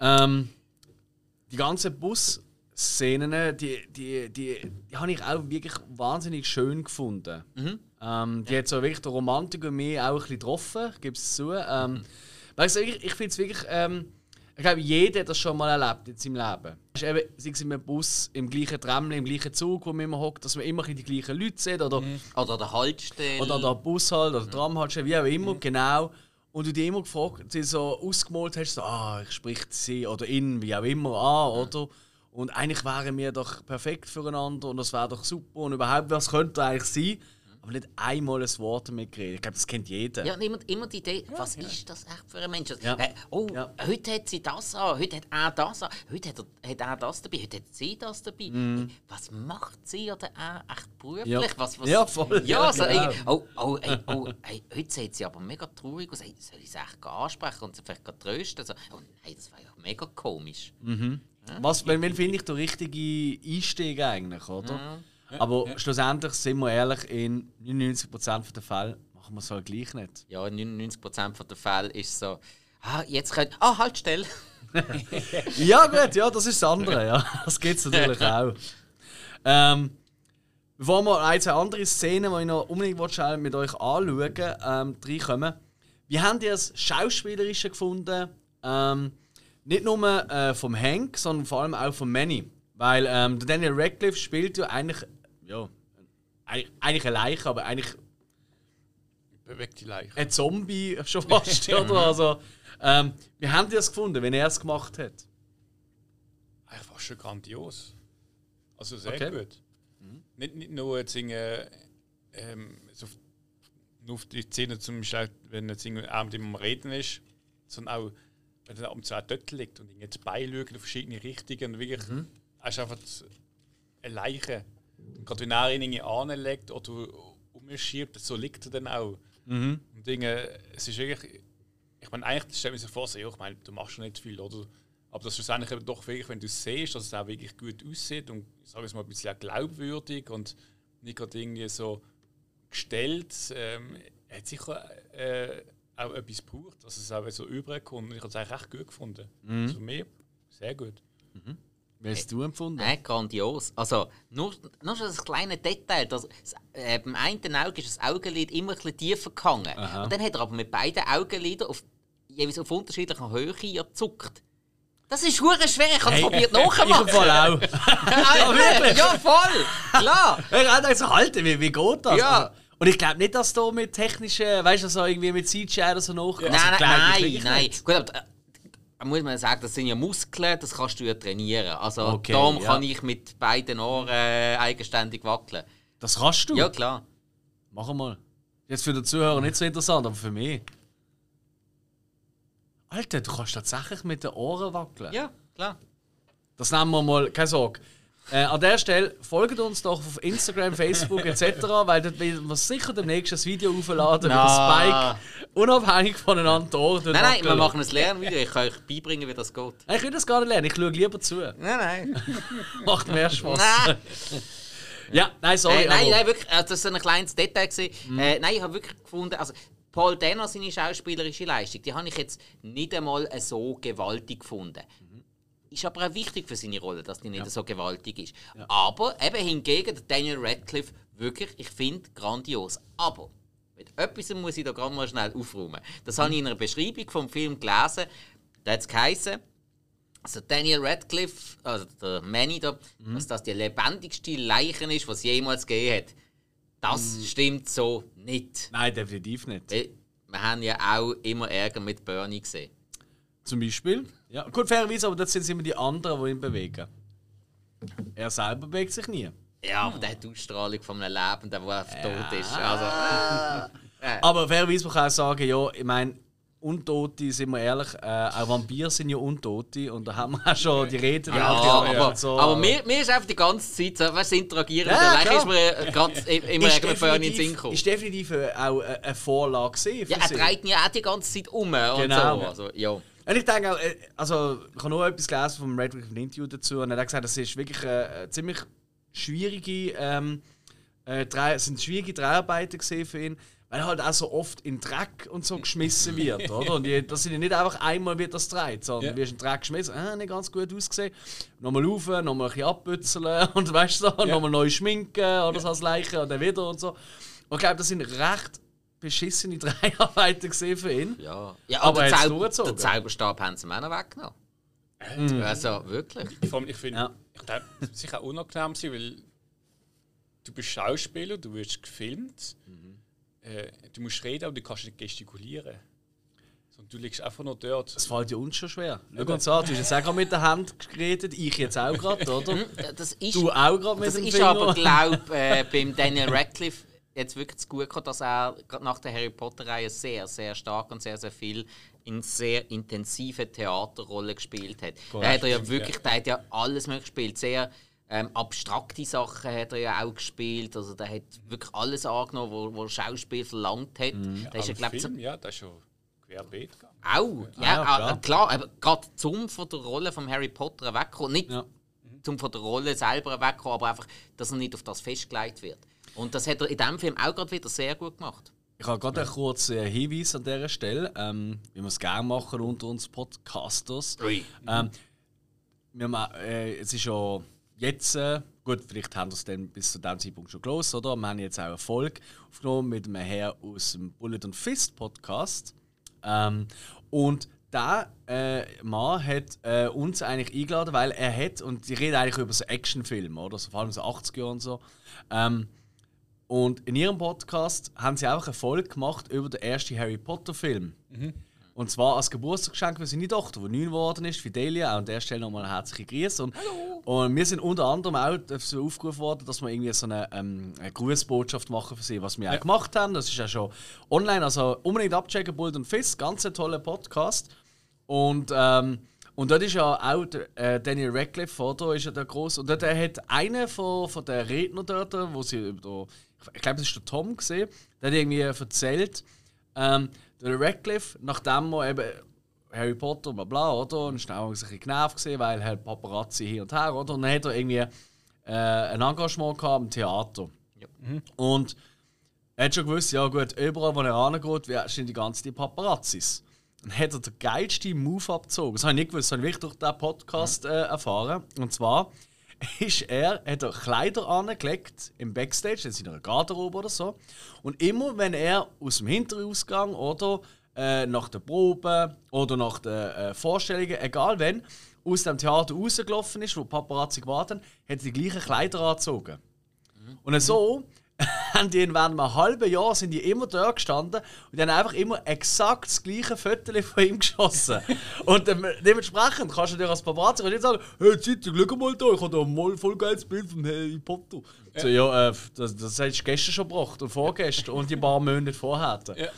Ähm, die ganzen Bus-Szenen, die, die, die, die habe ich auch wirklich wahnsinnig schön gefunden. Mhm. Ähm, die ja. hat so wirklich die Romantik und mich auch ein bisschen getroffen, gebe es zu. Ähm, also ich ich finde es wirklich, ähm, ich glaube, jeder hat das schon mal erlebt in seinem Leben. Es ist eben, sei es im Bus, im gleichen Tram, im gleichen Zug, wo man immer hockt, dass man immer die gleichen Leute sieht. Oder, mhm. oder an der Haltestelle. Oder an der Bushalt, oder mhm. Tramhaltestelle, wie auch immer, mhm. genau. Und du dich immer gefragt, sie so ausgemalt hast, so, ah, ich spreche sie oder ihn, wie auch immer, an, oder? Und eigentlich wären wir doch perfekt füreinander und das wäre doch super und überhaupt, was könnte eigentlich sein? Aber nicht einmal ein Wort damit geredet. Ich glaube, das kennt jeder. Ja, und immer, immer die Idee, ja, was ja. ist das echt für ein Mensch? Ja. Äh, oh, ja. heute hat sie das an, heute hat er das an, heute hat er, hat er das dabei, heute hat sie das dabei. Mm. Was macht sie oder er echt beruflich? Ja, was, was, ja voll. Ja, so, ja, genau. oh, oh, ey, oh, ey, heute sieht sie aber mega traurig aus. Hey, soll ich sie echt ansprechen und sie vielleicht trösten? Also, oh nein, das war ja mega komisch. Mhm. Ja? Was, wenn, wenn finde ich den richtigen Einstieg eigentlich, oder? Ja. Aber ja. schlussendlich, sind wir ehrlich, in neunundneunzig Prozent der Fälle machen wir es halt gleich nicht. Ja, in neunundneunzig Prozent der Fälle ist es so, ah, jetzt könnt ah, halt still. Ja gut, ja, das ist das andere, ja. Das gibt es natürlich auch. Ähm, bevor wir ein, zwei andere Szenen, die ich noch unbedingt mit euch anschauen ähm, reinkommen. Wie habt ihr das Schauspielerische gefunden? Ähm, nicht nur äh, vom Hank, sondern vor allem auch von Manny. Weil ähm, Daniel Radcliffe spielt ja eigentlich, ja, eigentlich eine Leiche, aber eigentlich bewegte Leiche. Ein Zombie schon fast, oder? Also, ähm, wie haben die das gefunden, wenn er es gemacht hat? Eigentlich fast schon grandios. Also sehr okay. gut. Mhm. Nicht, nicht nur jetzt äh, ähm, so nur auf die Szene zum Beispiel, wenn jetzt auch mit jemandem Reden ist, sondern auch wenn er am zwei dort liegt und ihn jetzt beilügt in verschiedene Richtungen und wirklich mhm. hast einfach eine Leiche. Gerade wenn er ihn anlegt oder umschiebt, so liegt er dann auch. Mhm. Und Dinge, es ist wirklich, ich meine, eigentlich stellt man sich vor, so, ich meine, du machst schon nicht viel, oder? Aber das ist eigentlich doch wirklich, wenn du es siehst, dass es auch wirklich gut aussieht und ich sage es mal ein bisschen glaubwürdig und nicht gerade irgendwie so gestellt, ähm, hat sicher äh, auch etwas gebraucht, dass es auch so überkommt. Ich habe es eigentlich echt gut gefunden. Mhm. Also für mich sehr gut. Mhm. Wie hast du empfunden? Nein, äh, äh, grandios. Also, nur, nur schon das kleine Detail. Das, äh, beim einen Auge ist das Augenlid immer ein bisschen tiefer gehangen. Aha. Und dann hat er aber mit beiden Augenlidern auf, jeweils auf unterschiedlicher Höhe gezuckt. Das ist verdammt schwer, ich habe es hey, probiert nachzumachen. Ich habe es auch. Ja, voll, klar. Ich habe gedacht, Alter, wie, wie geht das? Ja. Und ich glaube nicht, dass da mit technischen, weißt du, also irgendwie mit Sideshare oder so nachkommt. Nein, also, nein, nein, nein. Gut, aber, äh, muss man sagen, das sind ja Muskeln, das kannst du ja trainieren. Also okay, darum ja. kann ich mit beiden Ohren äh, eigenständig wackeln. Das kannst du? Ja, klar. Mach mal. Jetzt für den Zuhörer nicht so interessant, aber für mich. Alter, du kannst tatsächlich mit den Ohren wackeln. Ja, klar. Das nennen wir mal, keine Sorge. Äh, an der Stelle folgt uns doch auf Instagram, Facebook et cetera, weil dort werden wir sicher demnächst ein Video aufladen no. über Spike, unabhängig voneinander die Ohren. Nein, nein, wir machen ein Lernvideo. Ich kann euch beibringen, wie das geht. Ich will das gar nicht lernen, ich schaue lieber zu. Nein, nein. Macht mehr Spaß. Nein. Ja, nein, sorry. Äh, nein, nein, wirklich, das war so ein kleines Detail. Mhm. Äh, nein, ich habe wirklich gefunden, also Paul Dano, seine schauspielerische Leistung, die habe ich jetzt nicht einmal so gewaltig gefunden. Ist aber auch wichtig für seine Rolle, dass die nicht ja. so gewaltig ist. Ja. Aber eben hingegen Daniel Radcliffe wirklich, ich finde, grandios. Aber mit etwas muss ich da gerade mal schnell aufräumen. Das mhm. habe ich in einer Beschreibung vom Film gelesen. Da hat es geheißen, Also Daniel Radcliffe, also der Manny da, mhm. dass das die lebendigste Leichen ist, was jemals gegeben hat. Das mhm. stimmt so nicht. Nein, definitiv nicht. Wir haben ja auch immer Ärger mit Bernie gesehen. Zum Beispiel? Ja, gut, fairerweise, aber das sind immer die anderen, die ihn bewegen. Er selber bewegt sich nie. Ja, aber der hat die Ausstrahlung von einem Leben, der ja. tot ist. Also. Aber fairerweise man kann auch sagen, ja, ich meine, Untote, sind wir ehrlich, äh, auch Vampire sind ja Untote und da haben wir auch schon die Rede ja, gemacht. Ja, aber, so. aber mir, mir ist einfach die ganze Zeit so, weißt, das Interagieren ja, mit der Leiche ist mir gerade immer irgendwie vorhin in den Sinn gekommen. Ist definitiv auch eine Vorlage gewesen. Ja, er trägt ja auch die ganze Zeit um und genau. so. Also, ja. Und ich denke auch, also, ich habe noch etwas gelesen vom Radcliffe im Interview dazu und er hat gesagt, das ist wirklich äh, ziemlich schwierige, ähm, äh, drei, sind schwierige Dreharbeiten gesehen für ihn, weil er halt auch so oft in Dreck und so geschmissen wird, oder? Und das sind ja nicht einfach einmal wird das dreht, sondern ja. wirst in Dreck geschmissen, ah, nicht ganz gut ausgesehen, nochmal rauf, nochmal ein bisschen abpützeln und weißt du, so, ja. nochmal neu schminken oder ja. so als Leiche und dann wieder und so. Und ich glaube, das sind recht beschissene Dreharbeiten gesehen für ihn. Ja, ja aber, aber den Zauberstab haben sie mir auch noch weggenommen. Mhm. Also wirklich. Ich, ich finde, ja. ich glaube, es wird sicher auch unangenehm sein, weil du bist Schauspieler, du wirst gefilmt, mhm. äh, du musst reden, aber du kannst nicht gestikulieren. Und du liegst einfach noch dort. Das fällt ja uns schon schwer. Schau uns an, du hast jetzt auch gerade mit der Hand geredet, ich jetzt auch gerade, oder? Das ist, du auch gerade mit dem Finger. Das ist aber, glaube ich, äh, beim Daniel Radcliffe jetzt wirklich zu gut gehabt, dass er nach der Harry Potter-Reihe sehr, sehr stark und sehr, sehr viel in sehr intensive Theaterrollen gespielt hat. Da hat er ja wirklich, da hat ja alles möglich gespielt. Sehr ähm, abstrakte Sachen hat er ja auch gespielt. Also der hat wirklich alles angenommen, wo, wo Schauspiel verlangt hat. Mhm. Da ist ja, glaub, Film, ja, das ist schon querbeet. Auch, ja, ja klar. Äh, klar. Aber gerade zum von der Rolle von Harry Potter wegkommen, nicht ja. zum von der Rolle selber wegkommen, aber einfach, dass er nicht auf das festgelegt wird. Und das hat er in diesem Film auch gerade wieder sehr gut gemacht. Ich habe gerade einen kurzen Hinweis an dieser Stelle, ähm, wie wir es gerne machen unter uns Podcasters. Ähm, wir haben, äh, es ist ja jetzt, äh, gut, vielleicht haben wir es dann bis zu diesem Zeitpunkt schon gelesen, oder? Wir haben jetzt auch eine Folge aufgenommen mit einem Herr aus dem Bullet and Fist Podcast. Ähm, und der äh, Mann hat äh, uns eigentlich eingeladen, weil er hat, und ich rede eigentlich über so Actionfilme, oder? So, vor allem so achtziger Jahre und so. Ähm, Und in ihrem Podcast haben sie auch einen Folge gemacht über den ersten Harry Potter-Film. Mhm. Und zwar als Geburtstagsgeschenk für seine Tochter, die neun geworden ist, Fidelia. Auch an der Stelle nochmal herzliche Grüße. Und, und wir sind unter anderem auch dazu aufgerufen worden, dass wir irgendwie so eine, ähm, eine Grußbotschaft machen für sie, was wir ja. auch gemacht haben. Das ist ja schon online. Also unbedingt abchecken, Bull und Fist. Ganz ein toller Podcast. Und, ähm, und dort ist ja auch äh, Daniel Radcliffe, oder? Ist ja der gross. Und dort hat einer von, von den Rednern dort, wo sie über ich glaube, das war der Tom, gesehen, der hat irgendwie erzählt, ähm, der Radcliffe, nachdem er eben Harry Potter bla bla, oder? Und dann war er ein bisschen genervt gesehen, weil er Paparazzi hin und her, oder? Und dann hat er irgendwie äh, ein Engagement gehabt im Theater. Ja. Mhm. Und er hat schon gewusst, ja gut, überall, wo er rangeht, sind die ganzen Paparazzis. Dann hat er den geilsten Move abgezogen. Das habe ich nicht gewusst, das habe ich wirklich durch diesen Podcast äh, erfahren. Und zwar ist er, hat er Kleider angelegt im Backstage, in seiner Garderobe oder so. Und immer, wenn er aus dem Hinterausgang oder äh, nach der Probe oder nach den äh, Vorstellungen, egal wenn, aus dem Theater rausgelaufen ist, wo die Paparazzi gewartet haben, hat er die gleichen Kleider angezogen. Mhm. Und so haben die in einem halben Jahr sind die immer da gestanden und haben einfach immer exakt das gleiche Foto von ihm geschossen. Und ähm, dementsprechend kannst du natürlich als Paparazzi nicht sagen, hey, Zeit, schau mal da, ich habe da ein voll geiles Bild von Harry Potter. Ja, so, ja äh, das, das hast du gestern schon gebracht und vorgestern und die paar Monate vorher. Ja.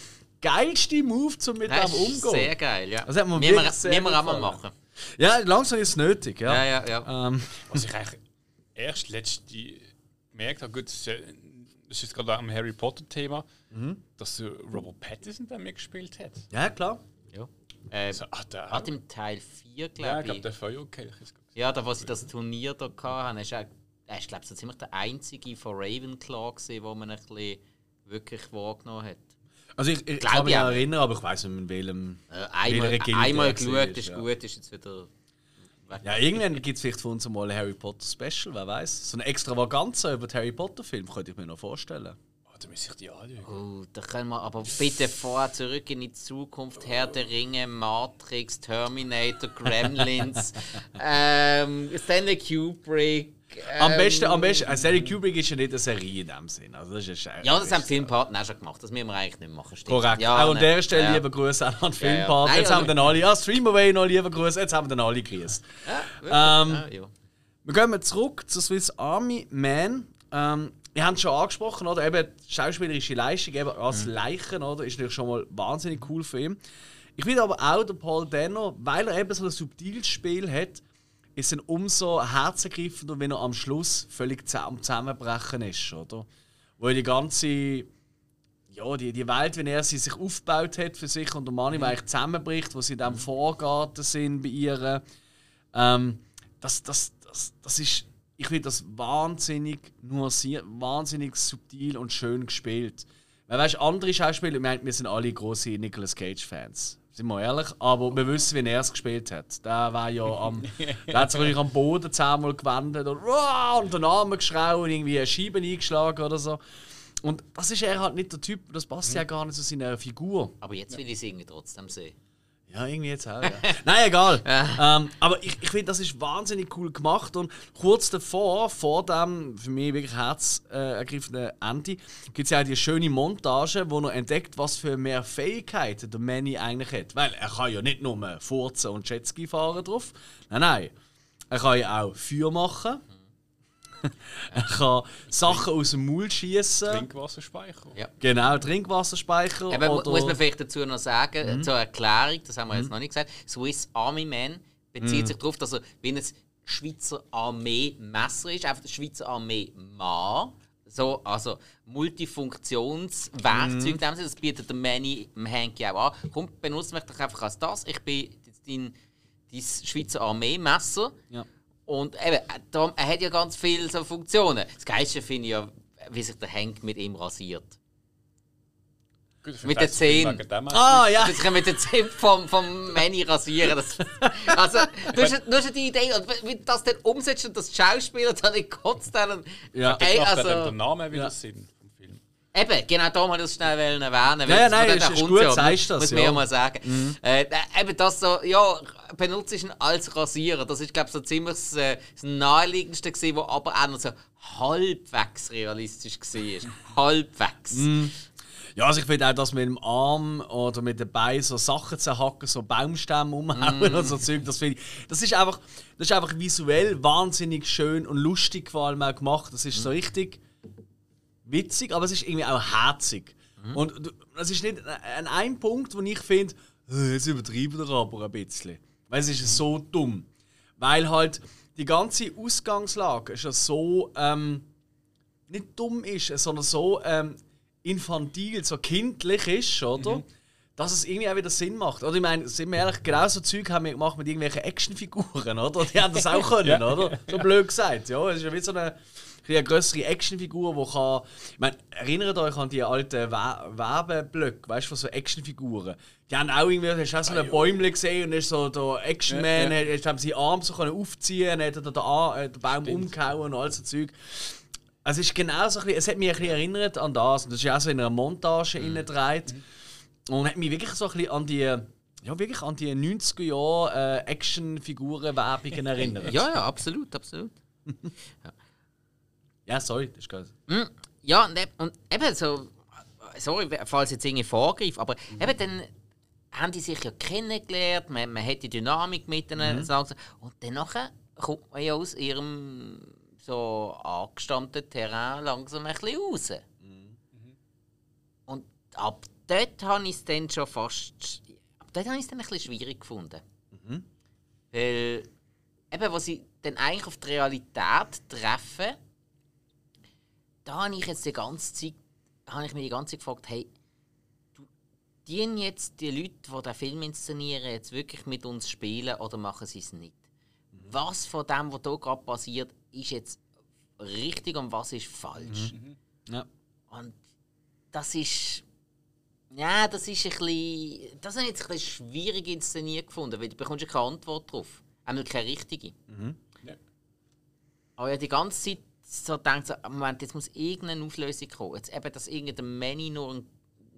Geilste Move, um mit dem umzugehen. Sehr geil, ja. Das hat man wirklich sehr gefallen. Müssen wir auch mal machen. Ja, langsam ist es nötig. Ja. Ja, ja, ja. Ähm, was ich eigentlich erst letztens gemerkt habe, gut, das ist gerade auch am Harry Potter-Thema, mhm. dass Robert Pattinson da mitgespielt hat. Ja, klar. Ja. Äh, also, ach, der hat im Teil vier, glaube ja, ich. Glaub, der Feuerkelch ist ja, da, wo sie das Turnier da hatten, ist er, er ist, glaube ich, so ziemlich der einzige von Ravenclaw gewesen, den man ein bisschen wirklich wahrgenommen hat. Also, ich, ich kann mich ja erinnern, aber ich weiß nicht, in welchem. Äh, einmal einmal geschaut, ist ja. gut, ist jetzt wieder. Ja, irgendwann gibt es vielleicht von uns mal ein Harry Potter Special, wer weiß. So eine Extravaganza über den Harry Potter Film, könnte ich mir noch vorstellen. Da muss ich die anschauen. Oh, da können wir aber bitte vor, zurück in die Zukunft, Herr der Ringe, Matrix, Terminator, Gremlins, ähm, Stanley Kubrick. Ähm, am besten, am besten, Stanley Kubrick ist ja nicht eine Serie in dem Sinn. Also das ist ja, ja, das haben Filmpartner auch schon gemacht, das müssen wir eigentlich nicht machen. Stimmt. Korrekt. Ja, auch an der Stelle ja. lieber Grüße an den Filmpartner. Ja, ja. Jetzt haben wir dann alle, ja, Streamaway noch lieber Grüße, jetzt haben wir dann alle gegrüßt. Ja, ähm, ja, ja. Wir gehen zurück zu Swiss Army Man. Ähm, Wir haben es schon angesprochen, oder? Eben die schauspielerische Leistung, eben als Leichen, oder? Ist natürlich schon mal wahnsinnig cool für ihn. Ich will aber auch den Paul Dano, weil er eben so ein subtiles Spiel hat, ist er umso herzergreifender, wenn er am Schluss völlig am Zusammenbrechen ist, oder? Weil die ganze, ja, die, die Welt, wenn er sie sich aufgebaut hat für sich und der Mann ihm eigentlich zusammenbricht, wo sie in diesem Vorgarten sind bei ihr, ähm, das, das, das, das ist. Ich finde das wahnsinnig nuanciert, wahnsinnig subtil und schön gespielt. Weil, weißt, andere Schauspieler, ich meine, wir sind alle grosse Nicolas Cage-Fans. Sind wir ehrlich? Aber wir wissen, wie er es gespielt hat. Der war ja am, der hat sich am Boden zehnmal gewendet und, und den Armen geschraubt und irgendwie eine Scheibe eingeschlagen oder so. Und das ist er halt nicht der Typ, das passt ja gar nicht zu seiner Figur. Aber jetzt will ich es irgendwie trotzdem sehen. Ja, irgendwie jetzt auch, ja. Nein, egal. Ja. Ähm, aber ich, ich finde, das ist wahnsinnig cool gemacht. Und kurz davor, vor dem für mich wirklich herzergriffenden äh, Ende, gibt es ja auch die schöne Montage, wo er entdeckt, was für mehr Fähigkeiten der Manny eigentlich hat. Weil er kann ja nicht nur Furzen und Jetski fahren drauf. Nein, nein. Er kann ja auch Feuer machen. Er kann Sachen aus dem Maul schießen. Trinkwasserspeicher. Ja. Genau, Trinkwasserspeicher. Eben, oder muss man vielleicht dazu noch sagen, mhm. zur Erklärung, das haben wir mhm. jetzt noch nicht gesagt, Swiss Army Man bezieht mhm. sich darauf, dass er wie ein Schweizer Armee-Messer ist, einfach der Schweizer Armee-Mann. So, also Multifunktionswerkzeug, mhm. das bietet der Manny im Hanky auch an. Komm, benutze mich doch einfach als das. Ich bin dein, dein Schweizer Armee-Messer. Ja. Und eben, darum, er hat ja ganz viele so Funktionen. Das Geilste finde ich ja, wie sich der Henk mit ihm rasiert. Gut, mit den Zähnen. Ah, ja. Jetzt können wir den Zähnen vom, vom Manny rasieren. Das, also, du hast, du hast die Idee, und wie du das dann umsetzt und das Schauspieler dann in Gott dann. Ja, ey, also, dann der Name wieder ja. Sinn vom Film. Eben, genau, da wollte ich das schnell erwähnen. Nein, ja, nein, das ist, ist gut, zeigst das. Muss ja. mir ja mal sagen. Mhm. Äh, eben, das so, ja. Benutzt ihn als Rasierer. Das ist, glaube ich, so ziemlich das, äh, das Naheliegendste gewesen, was aber auch noch so halbwegs realistisch war. Halbwegs. Mm. Ja, also ich finde auch, dass mit dem Arm oder mit den Beinen so Sachen zu hacken, so Baumstämme umhauen mm. oder so Zeug, das finde ich. Das ist, einfach, das ist einfach visuell wahnsinnig schön und lustig vor allem auch gemacht. Das ist mm. so richtig witzig, aber es ist irgendwie auch herzig. Mm. Und das ist nicht an einem Punkt, wo ich finde, jetzt übertreiben wir aber ein bisschen. Weil es ist so dumm. Weil halt die ganze Ausgangslage ist ja so ähm, nicht dumm ist, sondern so ähm, infantil, so kindlich ist, oder? Mhm. Dass es irgendwie auch wieder Sinn macht. Oder ich meine, sind wir ehrlich, genau so Zeug haben wir gemacht mit irgendwelchen Actionfiguren, oder? Die haben das auch können, ja, oder? So blöd gesagt. Ja, es ist ja wie so eine, eine größere Actionfigur, die kann. Ich meine, erinnert euch an die alten Werbeblöcke, weißt du, von so Actionfiguren. Die haben auch irgendwie, hast du auch so einen Bäumle gesehen und ist so der Action-Man, ja, ja. haben seinen Arm so aufziehen können, hat den, Ar- den Baum Stimmt. umgehauen und all so Zeug. Also es, ist genau so ein bisschen, es hat mich ein bisschen erinnert an das. Und das ist auch so in einer Montage mhm. reingedreht. Mhm. Und hat mich wirklich so ein bisschen an die, ja, wirklich an die neunziger Jahre äh, Actionfiguren-Werbungen erinnert. Ja, ja, absolut, absolut. ja. ja, sorry, das ist geil. Ja, und eben so, sorry, falls jetzt irgendwie vorgreife, aber mhm. eben dann haben die sich ja kennengelernt, man, man hat die Dynamik miteinander. Mhm. Und dann nachher kommt man ja aus ihrem so angestammten Terrain langsam ein bisschen raus. Mhm. Und ab dort habe ich es dann schon fast. Ab dort habe ich es dann ein bisschen schwierig gefunden. Mhm. Weil, eben, wo sie dann eigentlich auf die Realität treffen, da habe ich jetzt die ganze Zeit, habe ich mir die ganze Zeit gefragt, hey, dienen jetzt die Leute, die diesen Film inszenieren, jetzt wirklich mit uns spielen oder machen sie es nicht? Was von dem, was hier gerade passiert, ist jetzt richtig und was ist falsch? Mhm. Ja. Und das ist. Ja, das ist ein bisschen. Das habe ich jetzt ein bisschen schwierig inszeniert gefunden, weil du bekommst ja keine Antwort drauf. Einmal keine richtige. Mhm. Ja. Aber ja, die ganze Zeit so denkt, so, Moment, jetzt muss irgendeine Auflösung kommen. Jetzt eben, dass irgendein Manny nur ein,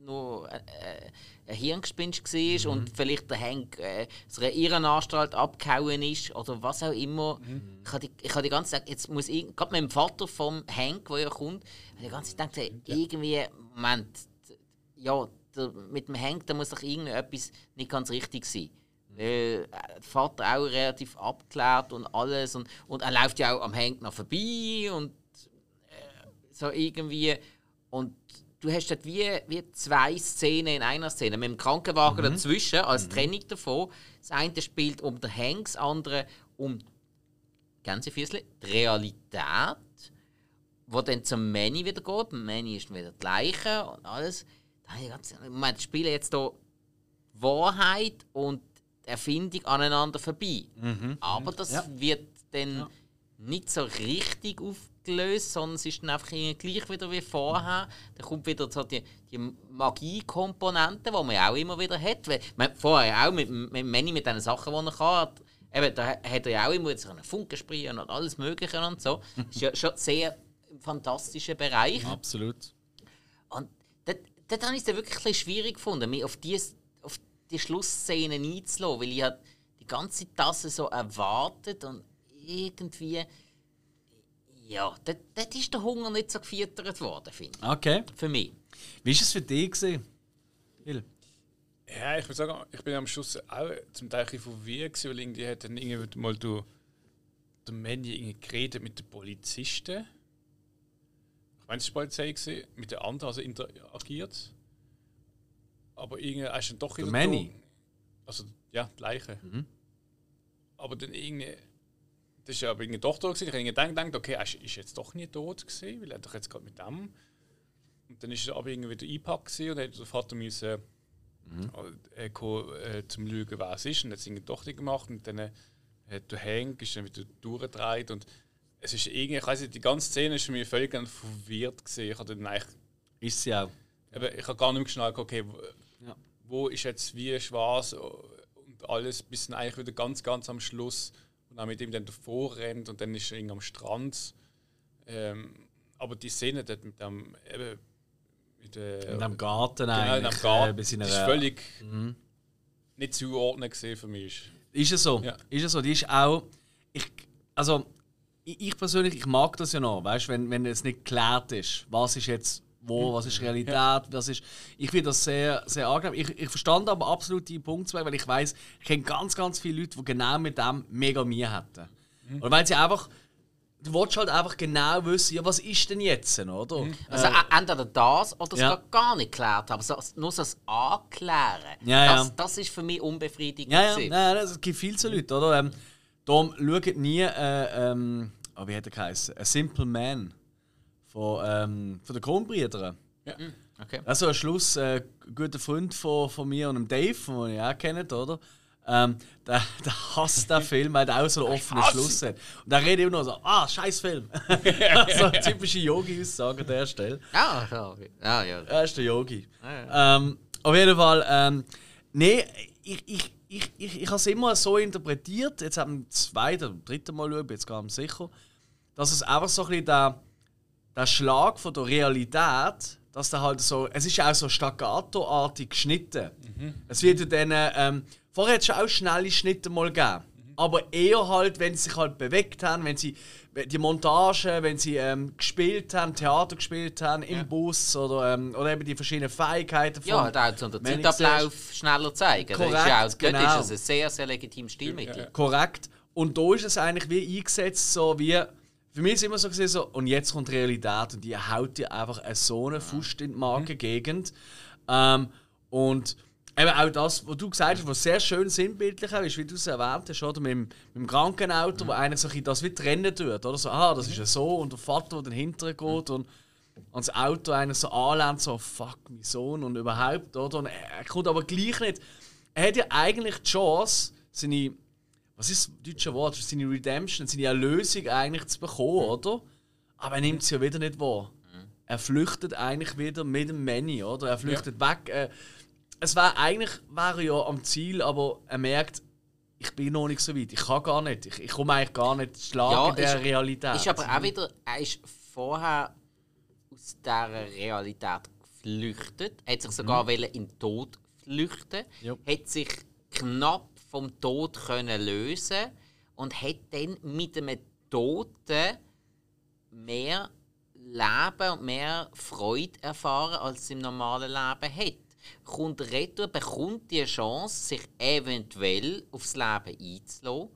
nur ein, äh, ein Hirngespinst war, mhm, und vielleicht der Hank äh, aus einer Irrenanstalt abgehauen ist oder was auch immer. Mhm. Ich habe die, ich habe die ganze Zeit, jetzt muss ich, gerade mit dem Vater vom Hank, der ja kommt, habe die ganze Zeit gedacht, ja, irgendwie, Moment, ja, der, mit dem Hank, da muss doch irgendetwas nicht ganz richtig sein. Weil der Vater auch relativ abgeklärt und alles. Und, und er läuft ja auch am Hank noch vorbei und äh, so irgendwie. Und du hast dort wie, wie zwei Szenen in einer Szene. Mit dem Krankenwagen, mhm, dazwischen, als, mhm, Trennung davon. Das eine spielt um den Hank, das andere um Gänsefüßchen, die Realität, wo dann zum Manny wieder geht. Manny ist wieder das Gleiche und alles. Man spielt jetzt hier Wahrheit und Erfindung aneinander vorbei. Mhm. Aber das, ja, wird dann, ja, nicht so richtig aufgelöst, sondern es ist dann einfach gleich wieder wie vorher. Mhm. Dann kommt wieder so die, die Magie-Komponente, die man auch immer wieder hat. Weil, man, vorher auch mit, mit Manny, mit den Sachen, die er kann. Eben, da hat er ja auch immer jetzt einen Funken sprühen und alles Mögliche und so. Das ist ja schon sehr im fantastischen Bereich. Absolut. Und dort, dort habe ich es dann wirklich ein bisschen schwierig gefunden, mich auf diese die Schlussszene einzulassen, weil ich halt die ganze Tasse so erwartet und irgendwie, ja, dort, dort ist der Hunger nicht so gefüttert worden, finde ich. Okay. Für mich. Wie war es für dich gewesen? Ja, ich muss sagen, ich bin am Schluss auch zum Teil verwirrt, weil irgendwie hat dann irgendwie mal der Manny geredet mit den Polizisten. Ich meine, es war Polizei, mit den anderen, also interagiert. Aber irgendwie hast du dann doch der Manny. Also, ja, die Leiche. Mhm. Aber dann irgendwie. Das war ja aber irgendwie doch da. Ich habe irgendwie gedacht, okay, er ist jetzt doch nicht tot gewesen, weil er doch jetzt gerade mit dem. Und dann ist er aber irgendwie wieder eingepackt und hat der Vater müssen, mhm, äh, kommen, äh, zum Lügen, wer es ist. Und hat es irgendwie doch nicht gemacht. Und dann hat äh, der Hank ist dann wieder durchgedreht. Und es ist irgendwie, ich weiss nicht, die ganze Szene war mir völlig verwirrt gewesen. Ich habe dann eigentlich. Ist sie auch. Ich habe gar nicht mehr geschnallt, okay, ja, wo ist jetzt wie schwarz und alles, bis dann eigentlich wieder ganz, ganz am Schluss und dann mit ihm dann davor rennt und dann ist er irgendwie am Strand. Ähm, aber die Szene dort mit dem, eben, mit der, in dem Garten, genau, eigentlich, in dem Garten, äh, in das ist völlig, mhm, nicht zuordnen gesehen für mich. Ist es so? Ja. Ist es so? Die ist auch, ich, also ich, ich persönlich, ich mag das ja noch, weißt, wenn wenn es nicht geklärt ist, was ist jetzt wo, was ist Realität, was ist... Ich finde das sehr, sehr angenehm. Ich, ich verstand aber absolut die Punkt zwei, weil ich weiss, ich kenne ganz, ganz viele Leute, die genau mit dem mega Mühe hatten. Mhm. Oder weil sie einfach... Du willst halt einfach genau wissen, ja, was ist denn jetzt, oder? Mhm. Also äh, entweder das oder ja, es gar nicht geklärt haben. So, nur so das Anklären. Ja, ja. Das, das ist für mich unbefriedigend. Ja, ja, ja, ja, es gibt viele so Leute, oder? Ähm, darum schaut nie... Äh, ähm, oh, wie hat er geheißen? «A Simple Man». Von, ähm, von den Kronbrüdern. Ja. Okay. Also am Schluss, äh, ein guter Freund von, von mir und dem Dave, den ihr auch kennt, oder? Ähm, der, der hasst den Film, weil der auch so einen offenen Schluss hat. Und der redet immer noch so, ah, scheiß Film. So typische Yogi-Aussage an der Stelle. Ah, okay. Ah, ja. Er ist der Yogi. Ah, ja. ähm, auf jeden Fall, ähm, nee, ich, ich, ich, ich, ich habe es immer so interpretiert, jetzt haben wir das zweite oder dritte Mal geschaut, jetzt gar nicht sicher, dass es einfach so ein bisschen der, der Schlag von der Realität, dass der halt so, es ist ja auch so staccato-artig geschnitten. Mhm. Es wird ja dann, ähm, vorher hat es schon auch schnelle Schnitte mal gegeben, mhm, aber eher halt, wenn sie sich halt bewegt haben, wenn sie die Montage, wenn sie ähm, gespielt haben, Theater gespielt haben, ja, im Bus oder, ähm, oder eben die verschiedenen Fähigkeiten von. Ja, und auch unter Zeitablauf schneller zeigen. Korrekt, das ist ja auch, genau, das ist ein sehr, sehr legitimes Stilmittel. Ja, ja. Korrekt. Und da ist es eigentlich wie eingesetzt, so wie. Für mich ist es immer so gesehen, so, und jetzt kommt die Realität und die haut dir einfach so einen Fust in die Magengegend. Ähm, und eben auch das, was du gesagt hast, was sehr schön sinnbildlich ist, wie du es erwähnt hast, oder? Mit, dem, mit dem Krankenauto, mhm, wo einer so das wie trennen tut. Oder? So, ah, das ist ja so, und der Vater, der hinterher geht, mhm, und, und das Auto einer so anlädt, so, fuck, mein Sohn, und überhaupt. Oder? Und er kommt aber gleich nicht. Er hat ja eigentlich die Chance, seine... Was ist das deutsche Wort? Seine Redemption, seine Erlösung eigentlich zu bekommen, oder? Aber er nimmt es ja wieder nicht wahr. Er flüchtet eigentlich wieder mit dem Manny, oder? Er flüchtet, ja, weg. Es war eigentlich, war er ja am Ziel, aber er merkt, ich bin noch nicht so weit, ich kann gar nicht, ich, ich komme eigentlich gar nicht zu Schlag ja, in der ist, Realität. Ist aber auch wieder, er ist vorher aus dieser Realität geflüchtet, hat sich sogar mhm. in den Tod flüchten, ja. hat sich knapp vom Tod können lösen und hat dann mit einem Toten mehr Leben und mehr Freude erfahren, als es im normalen Leben hat. Kommt retour, bekommt die Chance, sich eventuell aufs Leben einzulassen.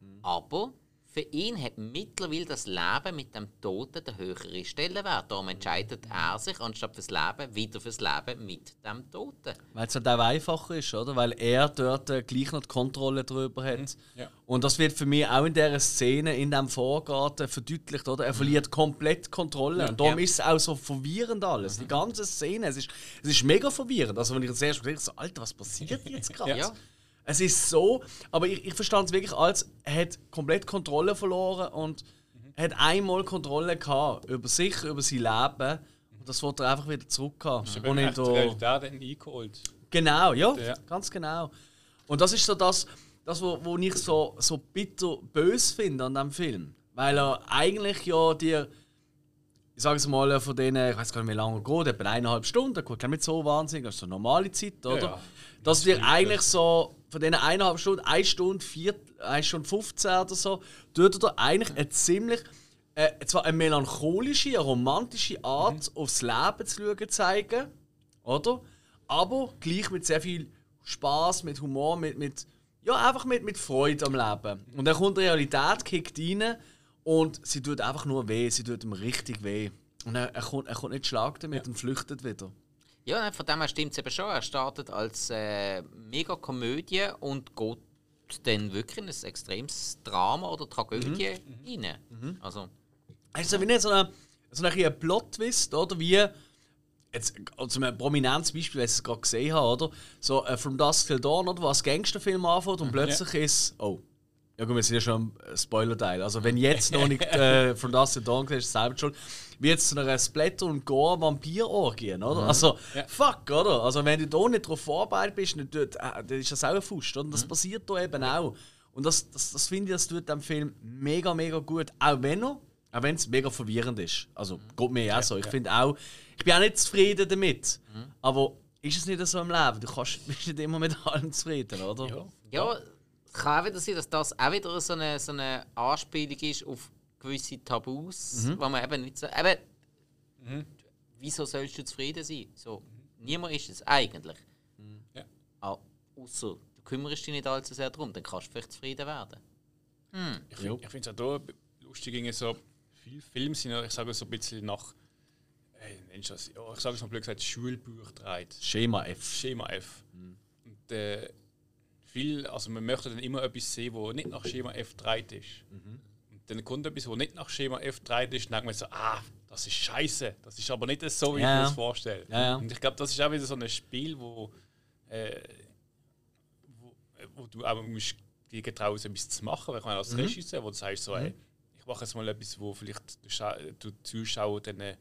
Mhm. Aber für ihn hat mittlerweile das Leben mit dem Toten den höheren Stellenwert. Darum entscheidet er sich, anstatt fürs Leben, wieder fürs Leben mit dem Toten. Weil es halt auch einfacher ist, oder? Weil er dort gleich noch die Kontrolle darüber hat. Mhm. Ja. Und das wird für mich auch in dieser Szene, in diesem Vorgarten verdeutlicht, oder? Er verliert komplett Kontrolle. Und darum ja. ist es auch so verwirrend alles. Mhm. Die ganze Szene, es ist, es ist mega verwirrend. Also wenn ich das erste Mal denke, so, Alter, was passiert jetzt gerade? Ja. Es ist so, aber ich, ich verstand es wirklich als, er hat komplett Kontrolle verloren und mhm. hat einmal Kontrolle gehabt über sich, über sein Leben. Und das wollte er einfach wieder zurück haben. Mhm. Und er hat die Realität eingeholt. Genau, ja, ja, ganz genau. Und das ist so das, das wo, wo ich so, so bitter böse finde an diesem Film. Weil er eigentlich ja dir, ich sage es mal, von denen, ich weiß gar nicht, wie lange er geht, etwa eineinhalb Stunden, gut, nicht so wahnsinnig, das ist so eine normale Zeit, oder? Ja, ja. Dass dir eigentlich so, von diesen eineinhalb Stunden, eine Stunde, vier, eine Stunde fünfzehn oder so, tut er eigentlich eine ziemlich, äh, zwar eine melancholische, eine romantische Art, mhm. aufs Leben zu schauen, zeigen, oder? Aber gleich mit sehr viel Spass, mit Humor, mit, mit ja, einfach mit, mit Freude am Leben. Und dann kommt die Realität, kickt rein und sie tut einfach nur weh, sie tut ihm richtig weh. Und er, er, kommt, er kommt nicht Schlag damit ja. und flüchtet wieder. Ja, von dem her stimmt es eben schon. Er startet als äh, Mega-Komödie und geht dann wirklich in ein extremes Drama oder Tragödie mhm. rein. Mhm. Also, also ja. wie nicht so ein so eine Plot-Twist, oder? Wie, jetzt, also ein prominentes Beispiel, das ich es gerade gesehen habe, oder? So äh, From Dusk Till Dawn, oder? Wo ein Gangsterfilm anfängt und mhm. plötzlich ja. ist oh, ja gut, wir sind ja schon im Spoiler-Teil. Also wenn jetzt noch nicht äh, From Dusk Till Dawn ist, ist es selber schuld. Wie jetzt zu einer Splatter- und Gore-Vampir-Orgien, oder? Mhm. Also, ja. fuck, oder? Also, wenn du da nicht drauf vorbereitet bist, dann, dann ist das auch ein Fusch, oder? Das mhm. passiert da eben ja. auch. Und das, das, das finde ich, das tut dem Film mega, mega gut. Auch wenn er, auch wenn es mega verwirrend ist. Also, mhm. geht mir ja auch so. Ich finde auch, ich bin auch nicht zufrieden damit. Mhm. Aber ist es nicht so im Leben? Du kannst, bist nicht immer mit allem zufrieden, oder? Ja, ja, kann auch wieder sein, dass das auch wieder so eine, so eine Anspielung ist auf gewisse Tabus, mhm. wo man eben nicht so... Eben, mhm. wieso sollst du zufrieden sein? So, niemand ist es eigentlich. Mhm. Ja. Außer du kümmerst dich nicht allzu sehr darum, dann kannst du vielleicht zufrieden werden. Mhm. Ich finde es auch da lustig, so viele Filme sind, ich sage so ein bisschen nach... Ey, Mensch, das, ja, ich sage es mal blöd gesagt, Schulbuch dreht. Schema F. Schema F. Mhm. Und, äh, viel, also man möchte dann immer etwas sehen, das nicht nach Schema F dreht ist. Mhm. Dann kommt etwas, das nicht nach Schema F dreht ist, denkt man so, ah, das ist scheiße, das ist aber nicht so, wie ja. ich mir das vorstelle. Ja, ja. Und ich glaube, das ist auch wieder so ein Spiel, wo, äh, wo, wo du auch musst dir getrauen, etwas zu machen, weil ich meine, als mhm. Regisseur, wo du sagst, so, mhm. ey, ich mache jetzt mal etwas, wo vielleicht der Zuschauer dann äh,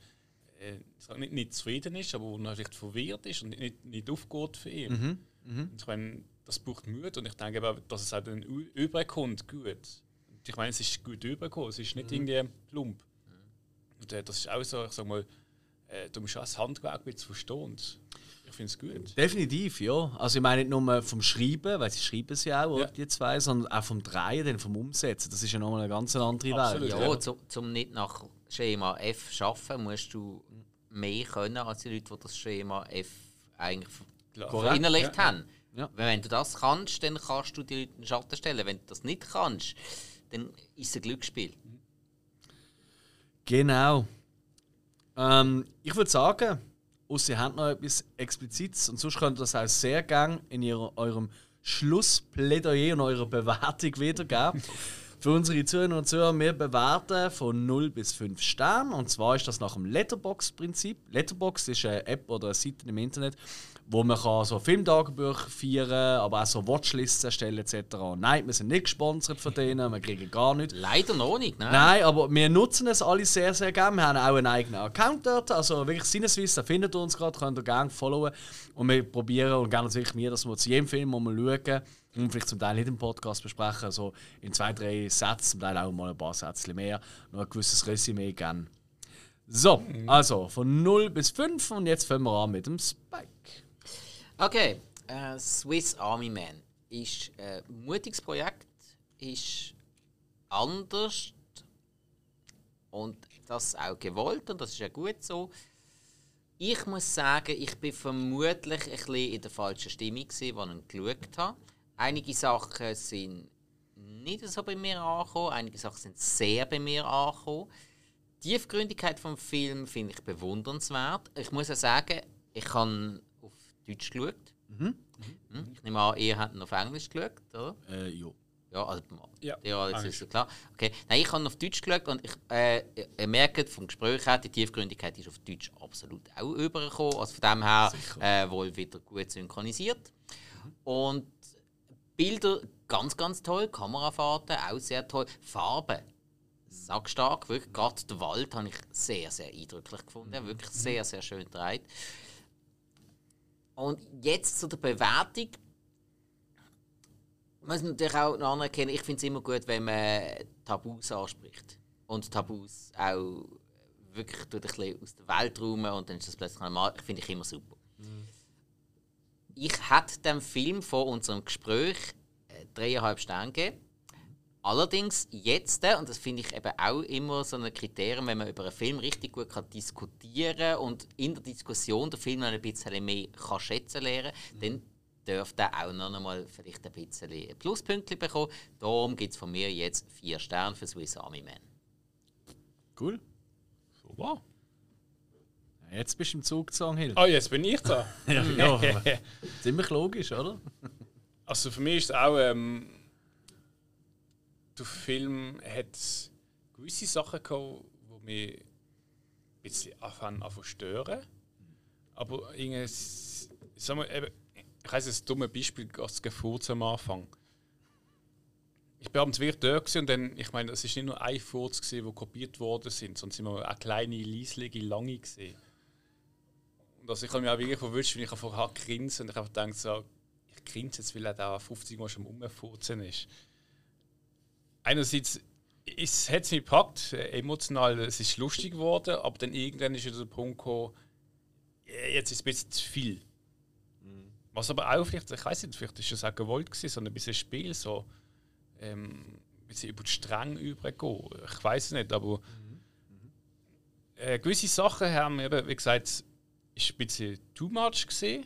nicht, nicht zufrieden ist, aber wo er vielleicht verwirrt ist und nicht, nicht aufgeht für ihn. Mhm. Mhm. Und ich meine, das braucht Mut und ich denke aber, dass es auch dann überkommt, gut. Ich meine, es ist gut rübergekommen, es ist nicht mhm. irgendwie plump. Mhm. Und äh, das ist auch so, ich sag mal, äh, du musst auch das Handwerk mit verstehen. Ich finde es gut. Definitiv, ja. Also ich meine nicht nur vom Schreiben, weil sie schreiben es ja auch, ja. die zwei, sondern auch vom Drehen, dann vom Umsetzen. Das ist ja nochmal eine ganz andere Welt. Ja, ja. Zu, zum nicht nach Schema F arbeiten, musst du mehr können als die Leute, die das Schema F eigentlich verinnerlicht ja. haben. Ja. Wenn du das kannst, dann kannst du die Leute in den Schatten stellen. Wenn du das nicht kannst, dann ist es ein Glücksspiel. Genau. Ähm, ich würde sagen, ausser ihr habt noch etwas Explizites und sonst könnt ihr das auch sehr gerne in ihrer, eurem Schlussplädoyer und eurer Bewertung wiedergeben. Für unsere Zuhörer und Zuhörer, wir bewerten von null bis fünf Sternen. Und zwar ist das nach dem Letterboxd-Prinzip. Letterboxd ist eine App oder eine Seite im Internet, wo man kann so Filmtagebücher feiern, aber auch so Watchlisten erstellen et cetera. Nein, wir sind nicht gesponsert von denen, wir kriegen gar nichts. Leider noch nicht, nein. Nein, aber wir nutzen es alle sehr, sehr gerne. Wir haben auch einen eigenen Account dort, also wirklich Cine Suisse, da findet ihr uns gerade, könnt ihr gerne folgen. Und wir probieren und gerne natürlich mir, dass wir zu jedem Film, den wir schauen, und vielleicht zum Teil nicht im Podcast besprechen, also in zwei, drei Sätzen, zum Teil auch mal ein paar Sätze mehr, noch ein gewisses Resümee geben. So, also von null bis fünf und jetzt fangen wir an mit dem Spike. Okay, äh, Swiss Army Man ist ein mutiges Projekt, ist anders und das auch gewollt und das ist ja gut so. Ich muss sagen, ich bin vermutlich ein bisschen in der falschen Stimmung gewesen, als ich geschaut habe. Einige Sachen sind nicht so bei mir angekommen, einige Sachen sind sehr bei mir angekommen. Die Tiefgründigkeit des Films finde ich bewundernswert. Ich muss auch sagen, ich habe auf Deutsch geschaut. Mhm. Mhm. Ich nehme an, ihr habt noch auf Englisch geschaut, oder? Äh, jo. Ja, also ja, ja das ist so klar. Okay. Nein, ich habe auf Deutsch geschaut und ich äh, ihr merkt vom Gespräch her, die Tiefgründigkeit ist auf Deutsch absolut auch übergekommen. Also von dem her äh, wohl wieder gut synchronisiert. Mhm. Und Bilder ganz, ganz toll. Kamerafahrten auch sehr toll. Farben. Sackstark, wirklich. Gerade den Wald habe ich sehr, sehr eindrücklich gefunden. Wirklich sehr, sehr schön gedreht. Und jetzt zu der Bewertung. Man muss natürlich auch noch anerkennen, ich finde es immer gut, wenn man Tabus anspricht. Und Tabus auch wirklich ein bisschen aus der Welt räumen und dann ist das plötzlich normal. Ich finde ich immer super. Mhm. Ich hätte dem Film vor unserem Gespräch dreieinhalb Sterne gegeben. Allerdings jetzt, und das finde ich eben auch immer so ein Kriterium, wenn man über einen Film richtig gut kann diskutieren kann und in der Diskussion den Film noch ein bisschen mehr kann schätzen lernen kann, dann dürfte er auch noch einmal vielleicht ein bisschen Pluspünktchen bekommen. Darum gibt es von mir jetzt vier Sterne für Swiss Army Man. Cool. Super. Jetzt bist du im Zug gezogen, Hild. Ah, oh, jetzt bin ich da. Ja, ja. Ziemlich logisch, oder? Also für mich ist es auch... Ähm Der Film hat gewisse Sachen gehabt, die mich ein bisschen anfangen zu stören. Aber irgendwie, sagen wir, eben, ich weiss, ein dummes Beispiel ganz gefurzt am Anfang. Ich war abends wirklich dort und dann, ich meine, es war nicht nur ein Furz, der kopiert worden sind, sondern sind wir eine kleine, leislige, lange gesehen. Und also ich habe mich auch wirklich verwünscht, wenn ich einfach hart grinse und ich einfach denke, so, ich grinse jetzt, weil er da fünfzig Mal schon rumfurzen ist. Einerseits es hat es mich gepackt, emotional, es ist lustig geworden, aber dann irgendwann ist wieder der Punkt gekommen, jetzt ist es ein bisschen zu viel. Mhm. Was aber auch vielleicht, ich weiß nicht, vielleicht war das auch gewollt, sondern ein bisschen Spiel, so ähm, ein bisschen über die Stränge übergehen. Ich weiß es nicht, aber mhm. Mhm. Äh, gewisse Sachen haben, eben, wie gesagt, es ist ein bisschen too much gewesen.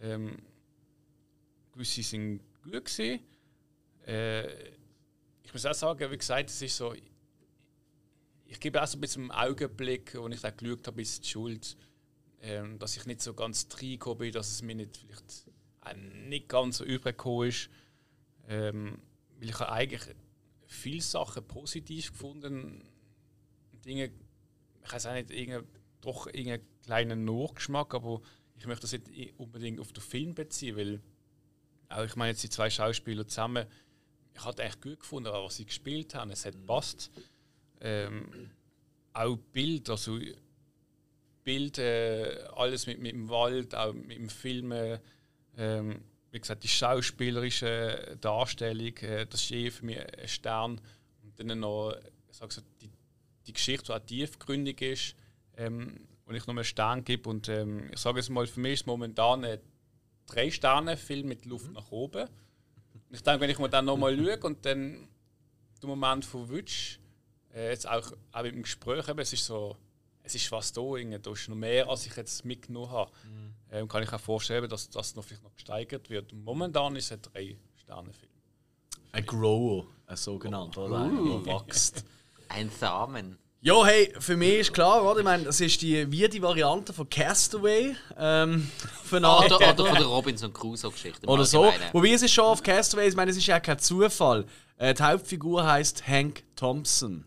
Ähm, gewisse sind gut gewesen. Äh, Ich muss auch sagen, wie gesagt, es ist so, ich gebe auch so ein bisschen einen Augenblick, wo ich dann geschaut habe, ist die Schuld, ähm, dass ich nicht so ganz reingekommen bin, dass es mir nicht, vielleicht auch nicht ganz so übergekommen ist. Ähm, weil ich habe eigentlich viele Sachen positiv gefunden. Dinge, ich weiß auch nicht, irgendein, doch irgendeinen kleinen Nachgeschmack, aber ich möchte das nicht unbedingt auf den Film beziehen, weil auch, ich meine, jetzt die zwei Schauspieler zusammen, ich habe es eigentlich gut gefunden, was sie gespielt haben. Es hat gepasst. Ähm, auch Bild, also Bild, äh, alles mit, mit dem Wald, auch mit dem Film. Ähm, wie gesagt, die schauspielerische Darstellung, äh, das ist eh für mich ein Stern. Und dann noch ich sage so, die, die Geschichte, die auch tiefgründig ist, ähm, und ich noch einen Stern gebe. Und ähm, ich sage es mal, für mich ist momentan ein drei Sterne Film mit Luft mhm. nach oben. Ich denke, wenn ich mir dann nochmal schaue und dann den Moment von Wutsch, äh, jetzt auch, auch mit dem Gespräch, eben, es ist so, es ist fast da, da ist noch mehr, als ich jetzt mitgenommen habe. Mhm. Ähm, kann ich auch vorstellen, dass das noch vielleicht noch gesteigert wird. Momentan ist es ein drei Sterne Film. Ein Grower, ein sogenannter, oh, oder? Uh. Wächst. Ein Samen. Ja, hey, für mich ist klar, oder? Ich meine, das ist die weirde Variante von Castaway. Ähm, von oder, oder von der Robinson Crusoe-Geschichte. Oder so. Wobei, es ist schon auf Castaway, ich meine, es ist ja kein Zufall. Äh, die Hauptfigur heisst Hank Thompson.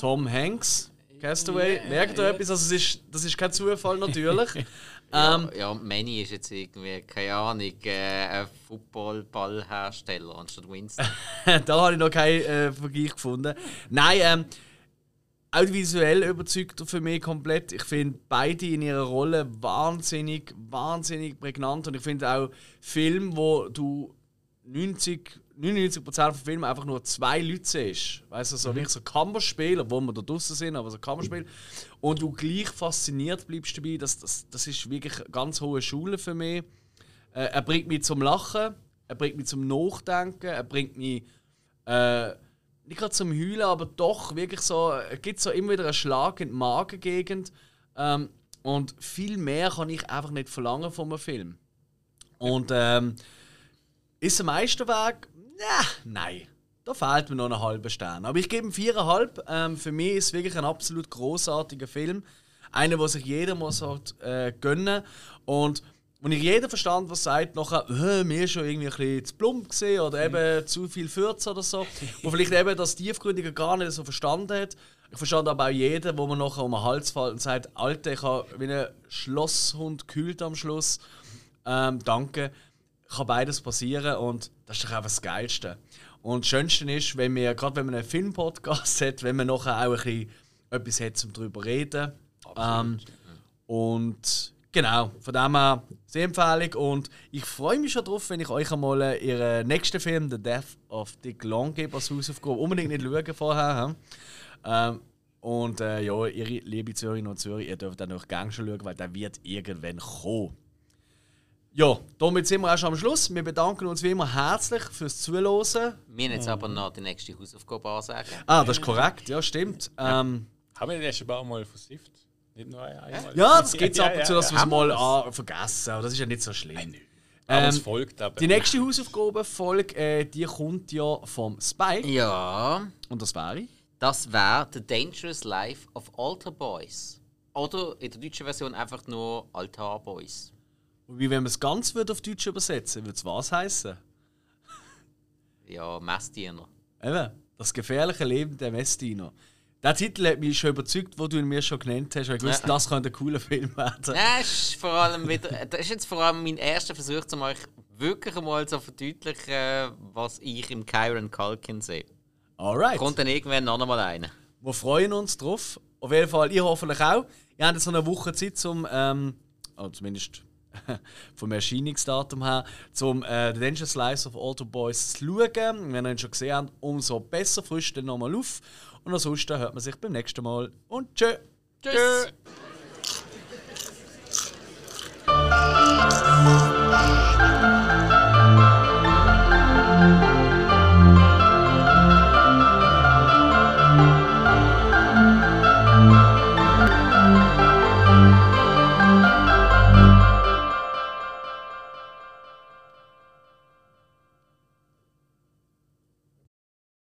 Tom Hanks, Castaway. Merkt ihr etwas? Also, es ist, das ist kein Zufall, natürlich. Ähm, ja, ja, Manny ist jetzt irgendwie, keine Ahnung, äh, ein Football-Ballhersteller anstatt Winston. Da habe ich noch keinen äh, Vergleich gefunden. Nein, ähm, auch visuell überzeugt er für mich komplett. Ich finde beide in ihrer Rolle wahnsinnig, wahnsinnig prägnant. Und ich finde auch Filme, wo du neunzig Prozent von Filmen einfach nur zwei Leute siehst. Weißt du, so mhm. wirklich so Kammerspieler, wo wir da draußen sind, aber so Kammerspiele. Und du gleich fasziniert bleibst dabei, das, das, das ist wirklich eine ganz hohe Schule für mich. Äh, er bringt mich zum Lachen, er bringt mich zum Nachdenken, er bringt mich äh, nicht gerade zum Heulen, aber doch wirklich so, es gibt so immer wieder einen Schlag in die Magengegend. Ähm, und viel mehr kann ich einfach nicht verlangen von einem Film. Und ähm, ist ein Meisterwerk? Ja, nein, da fehlt mir noch einen halben Stern. Aber ich gebe ihm viereinhalb. Ähm, für mich ist es wirklich ein absolut großartiger Film. Einer, den sich jeder muss halt, äh, gönnen muss. Und wenn ich jeder verstand, was sagt, nachher, äh, mir ist schon irgendwie ein bisschen zu plump gewesen oder eben zu viel Fürze oder so. Wo vielleicht eben das Tiefgründige gar nicht so verstanden hat. Ich verstand aber auch jeden, wo man nachher um den Hals fällt und sagt, Alter, ich habe wie ein Schlosshund gekühlt am Schluss. Ähm, danke. Kann beides passieren und das ist doch einfach das Geilste. Und das Schönste ist, wenn wir, gerade wenn man einen Film-Podcast hat, wenn man nachher auch ein bisschen etwas hat, um darüber zu reden. Ähm, und genau, von dem her sehr empfehlend. Und ich freue mich schon drauf, wenn ich euch einmal ihren nächsten Film, The Death of Dick Long, gebe als Hausaufgabe. Unbedingt nicht schauen vorher. Ähm, und äh, ja, ihr liebe Zürcherinnen und Zürcher, ihr dürft dann auch gerne schon schauen, weil der wird irgendwann kommen. Ja, damit sind wir auch schon am Schluss. Wir bedanken uns wie immer herzlich fürs Zuhören. Wir jetzt aber noch die nächste Hausaufgabe ansagen. Ah, das ist korrekt, ja, stimmt. Ähm, haben wir das schon ein paar Mal versifft? Nicht nur einmal? Ja, das gibt es ab und zu, dass wir es mal an, vergessen. Aber das ist ja nicht so schlimm. Nein, aber es folgt aber. Die nächste Hausaufgabenfolge, äh, die kommt ja vom Spike. Ja. Und das wäre? Das wäre The Dangerous Life of Altar Boys. Oder in der deutschen Version einfach nur Altar Boys. Und wie wenn man es ganz würde auf Deutsch übersetzen, würde es was heißen? Ja, Messdiener. Eben, das gefährliche Leben der Messdiener. Der Titel hat mich schon überzeugt, den du ihn mir schon genannt hast. Ich wusste, ja. Das könnte ein cooler Film werden. Ja, ist vor allem wieder, das ist jetzt vor allem mein erster Versuch, um euch wirklich mal zu so verdeutlichen, was ich im Kieran Culkin sehe. Alright. Kommt dann irgendwann noch einmal einer. Wir freuen uns drauf. Auf jeden Fall, ihr hoffentlich auch. Ihr habt jetzt noch eine Woche Zeit, um ähm, oh, zumindest vom Erscheinungsdatum her, zum äh, The Dangerous Lives of Altar Boys zu schauen. Wenn ihr ihn schon gesehen habt, umso besser. Frischt ihn nochmal auf. Und ansonsten hört man sich beim nächsten Mal. Und tschö. Tschüss. Tschö.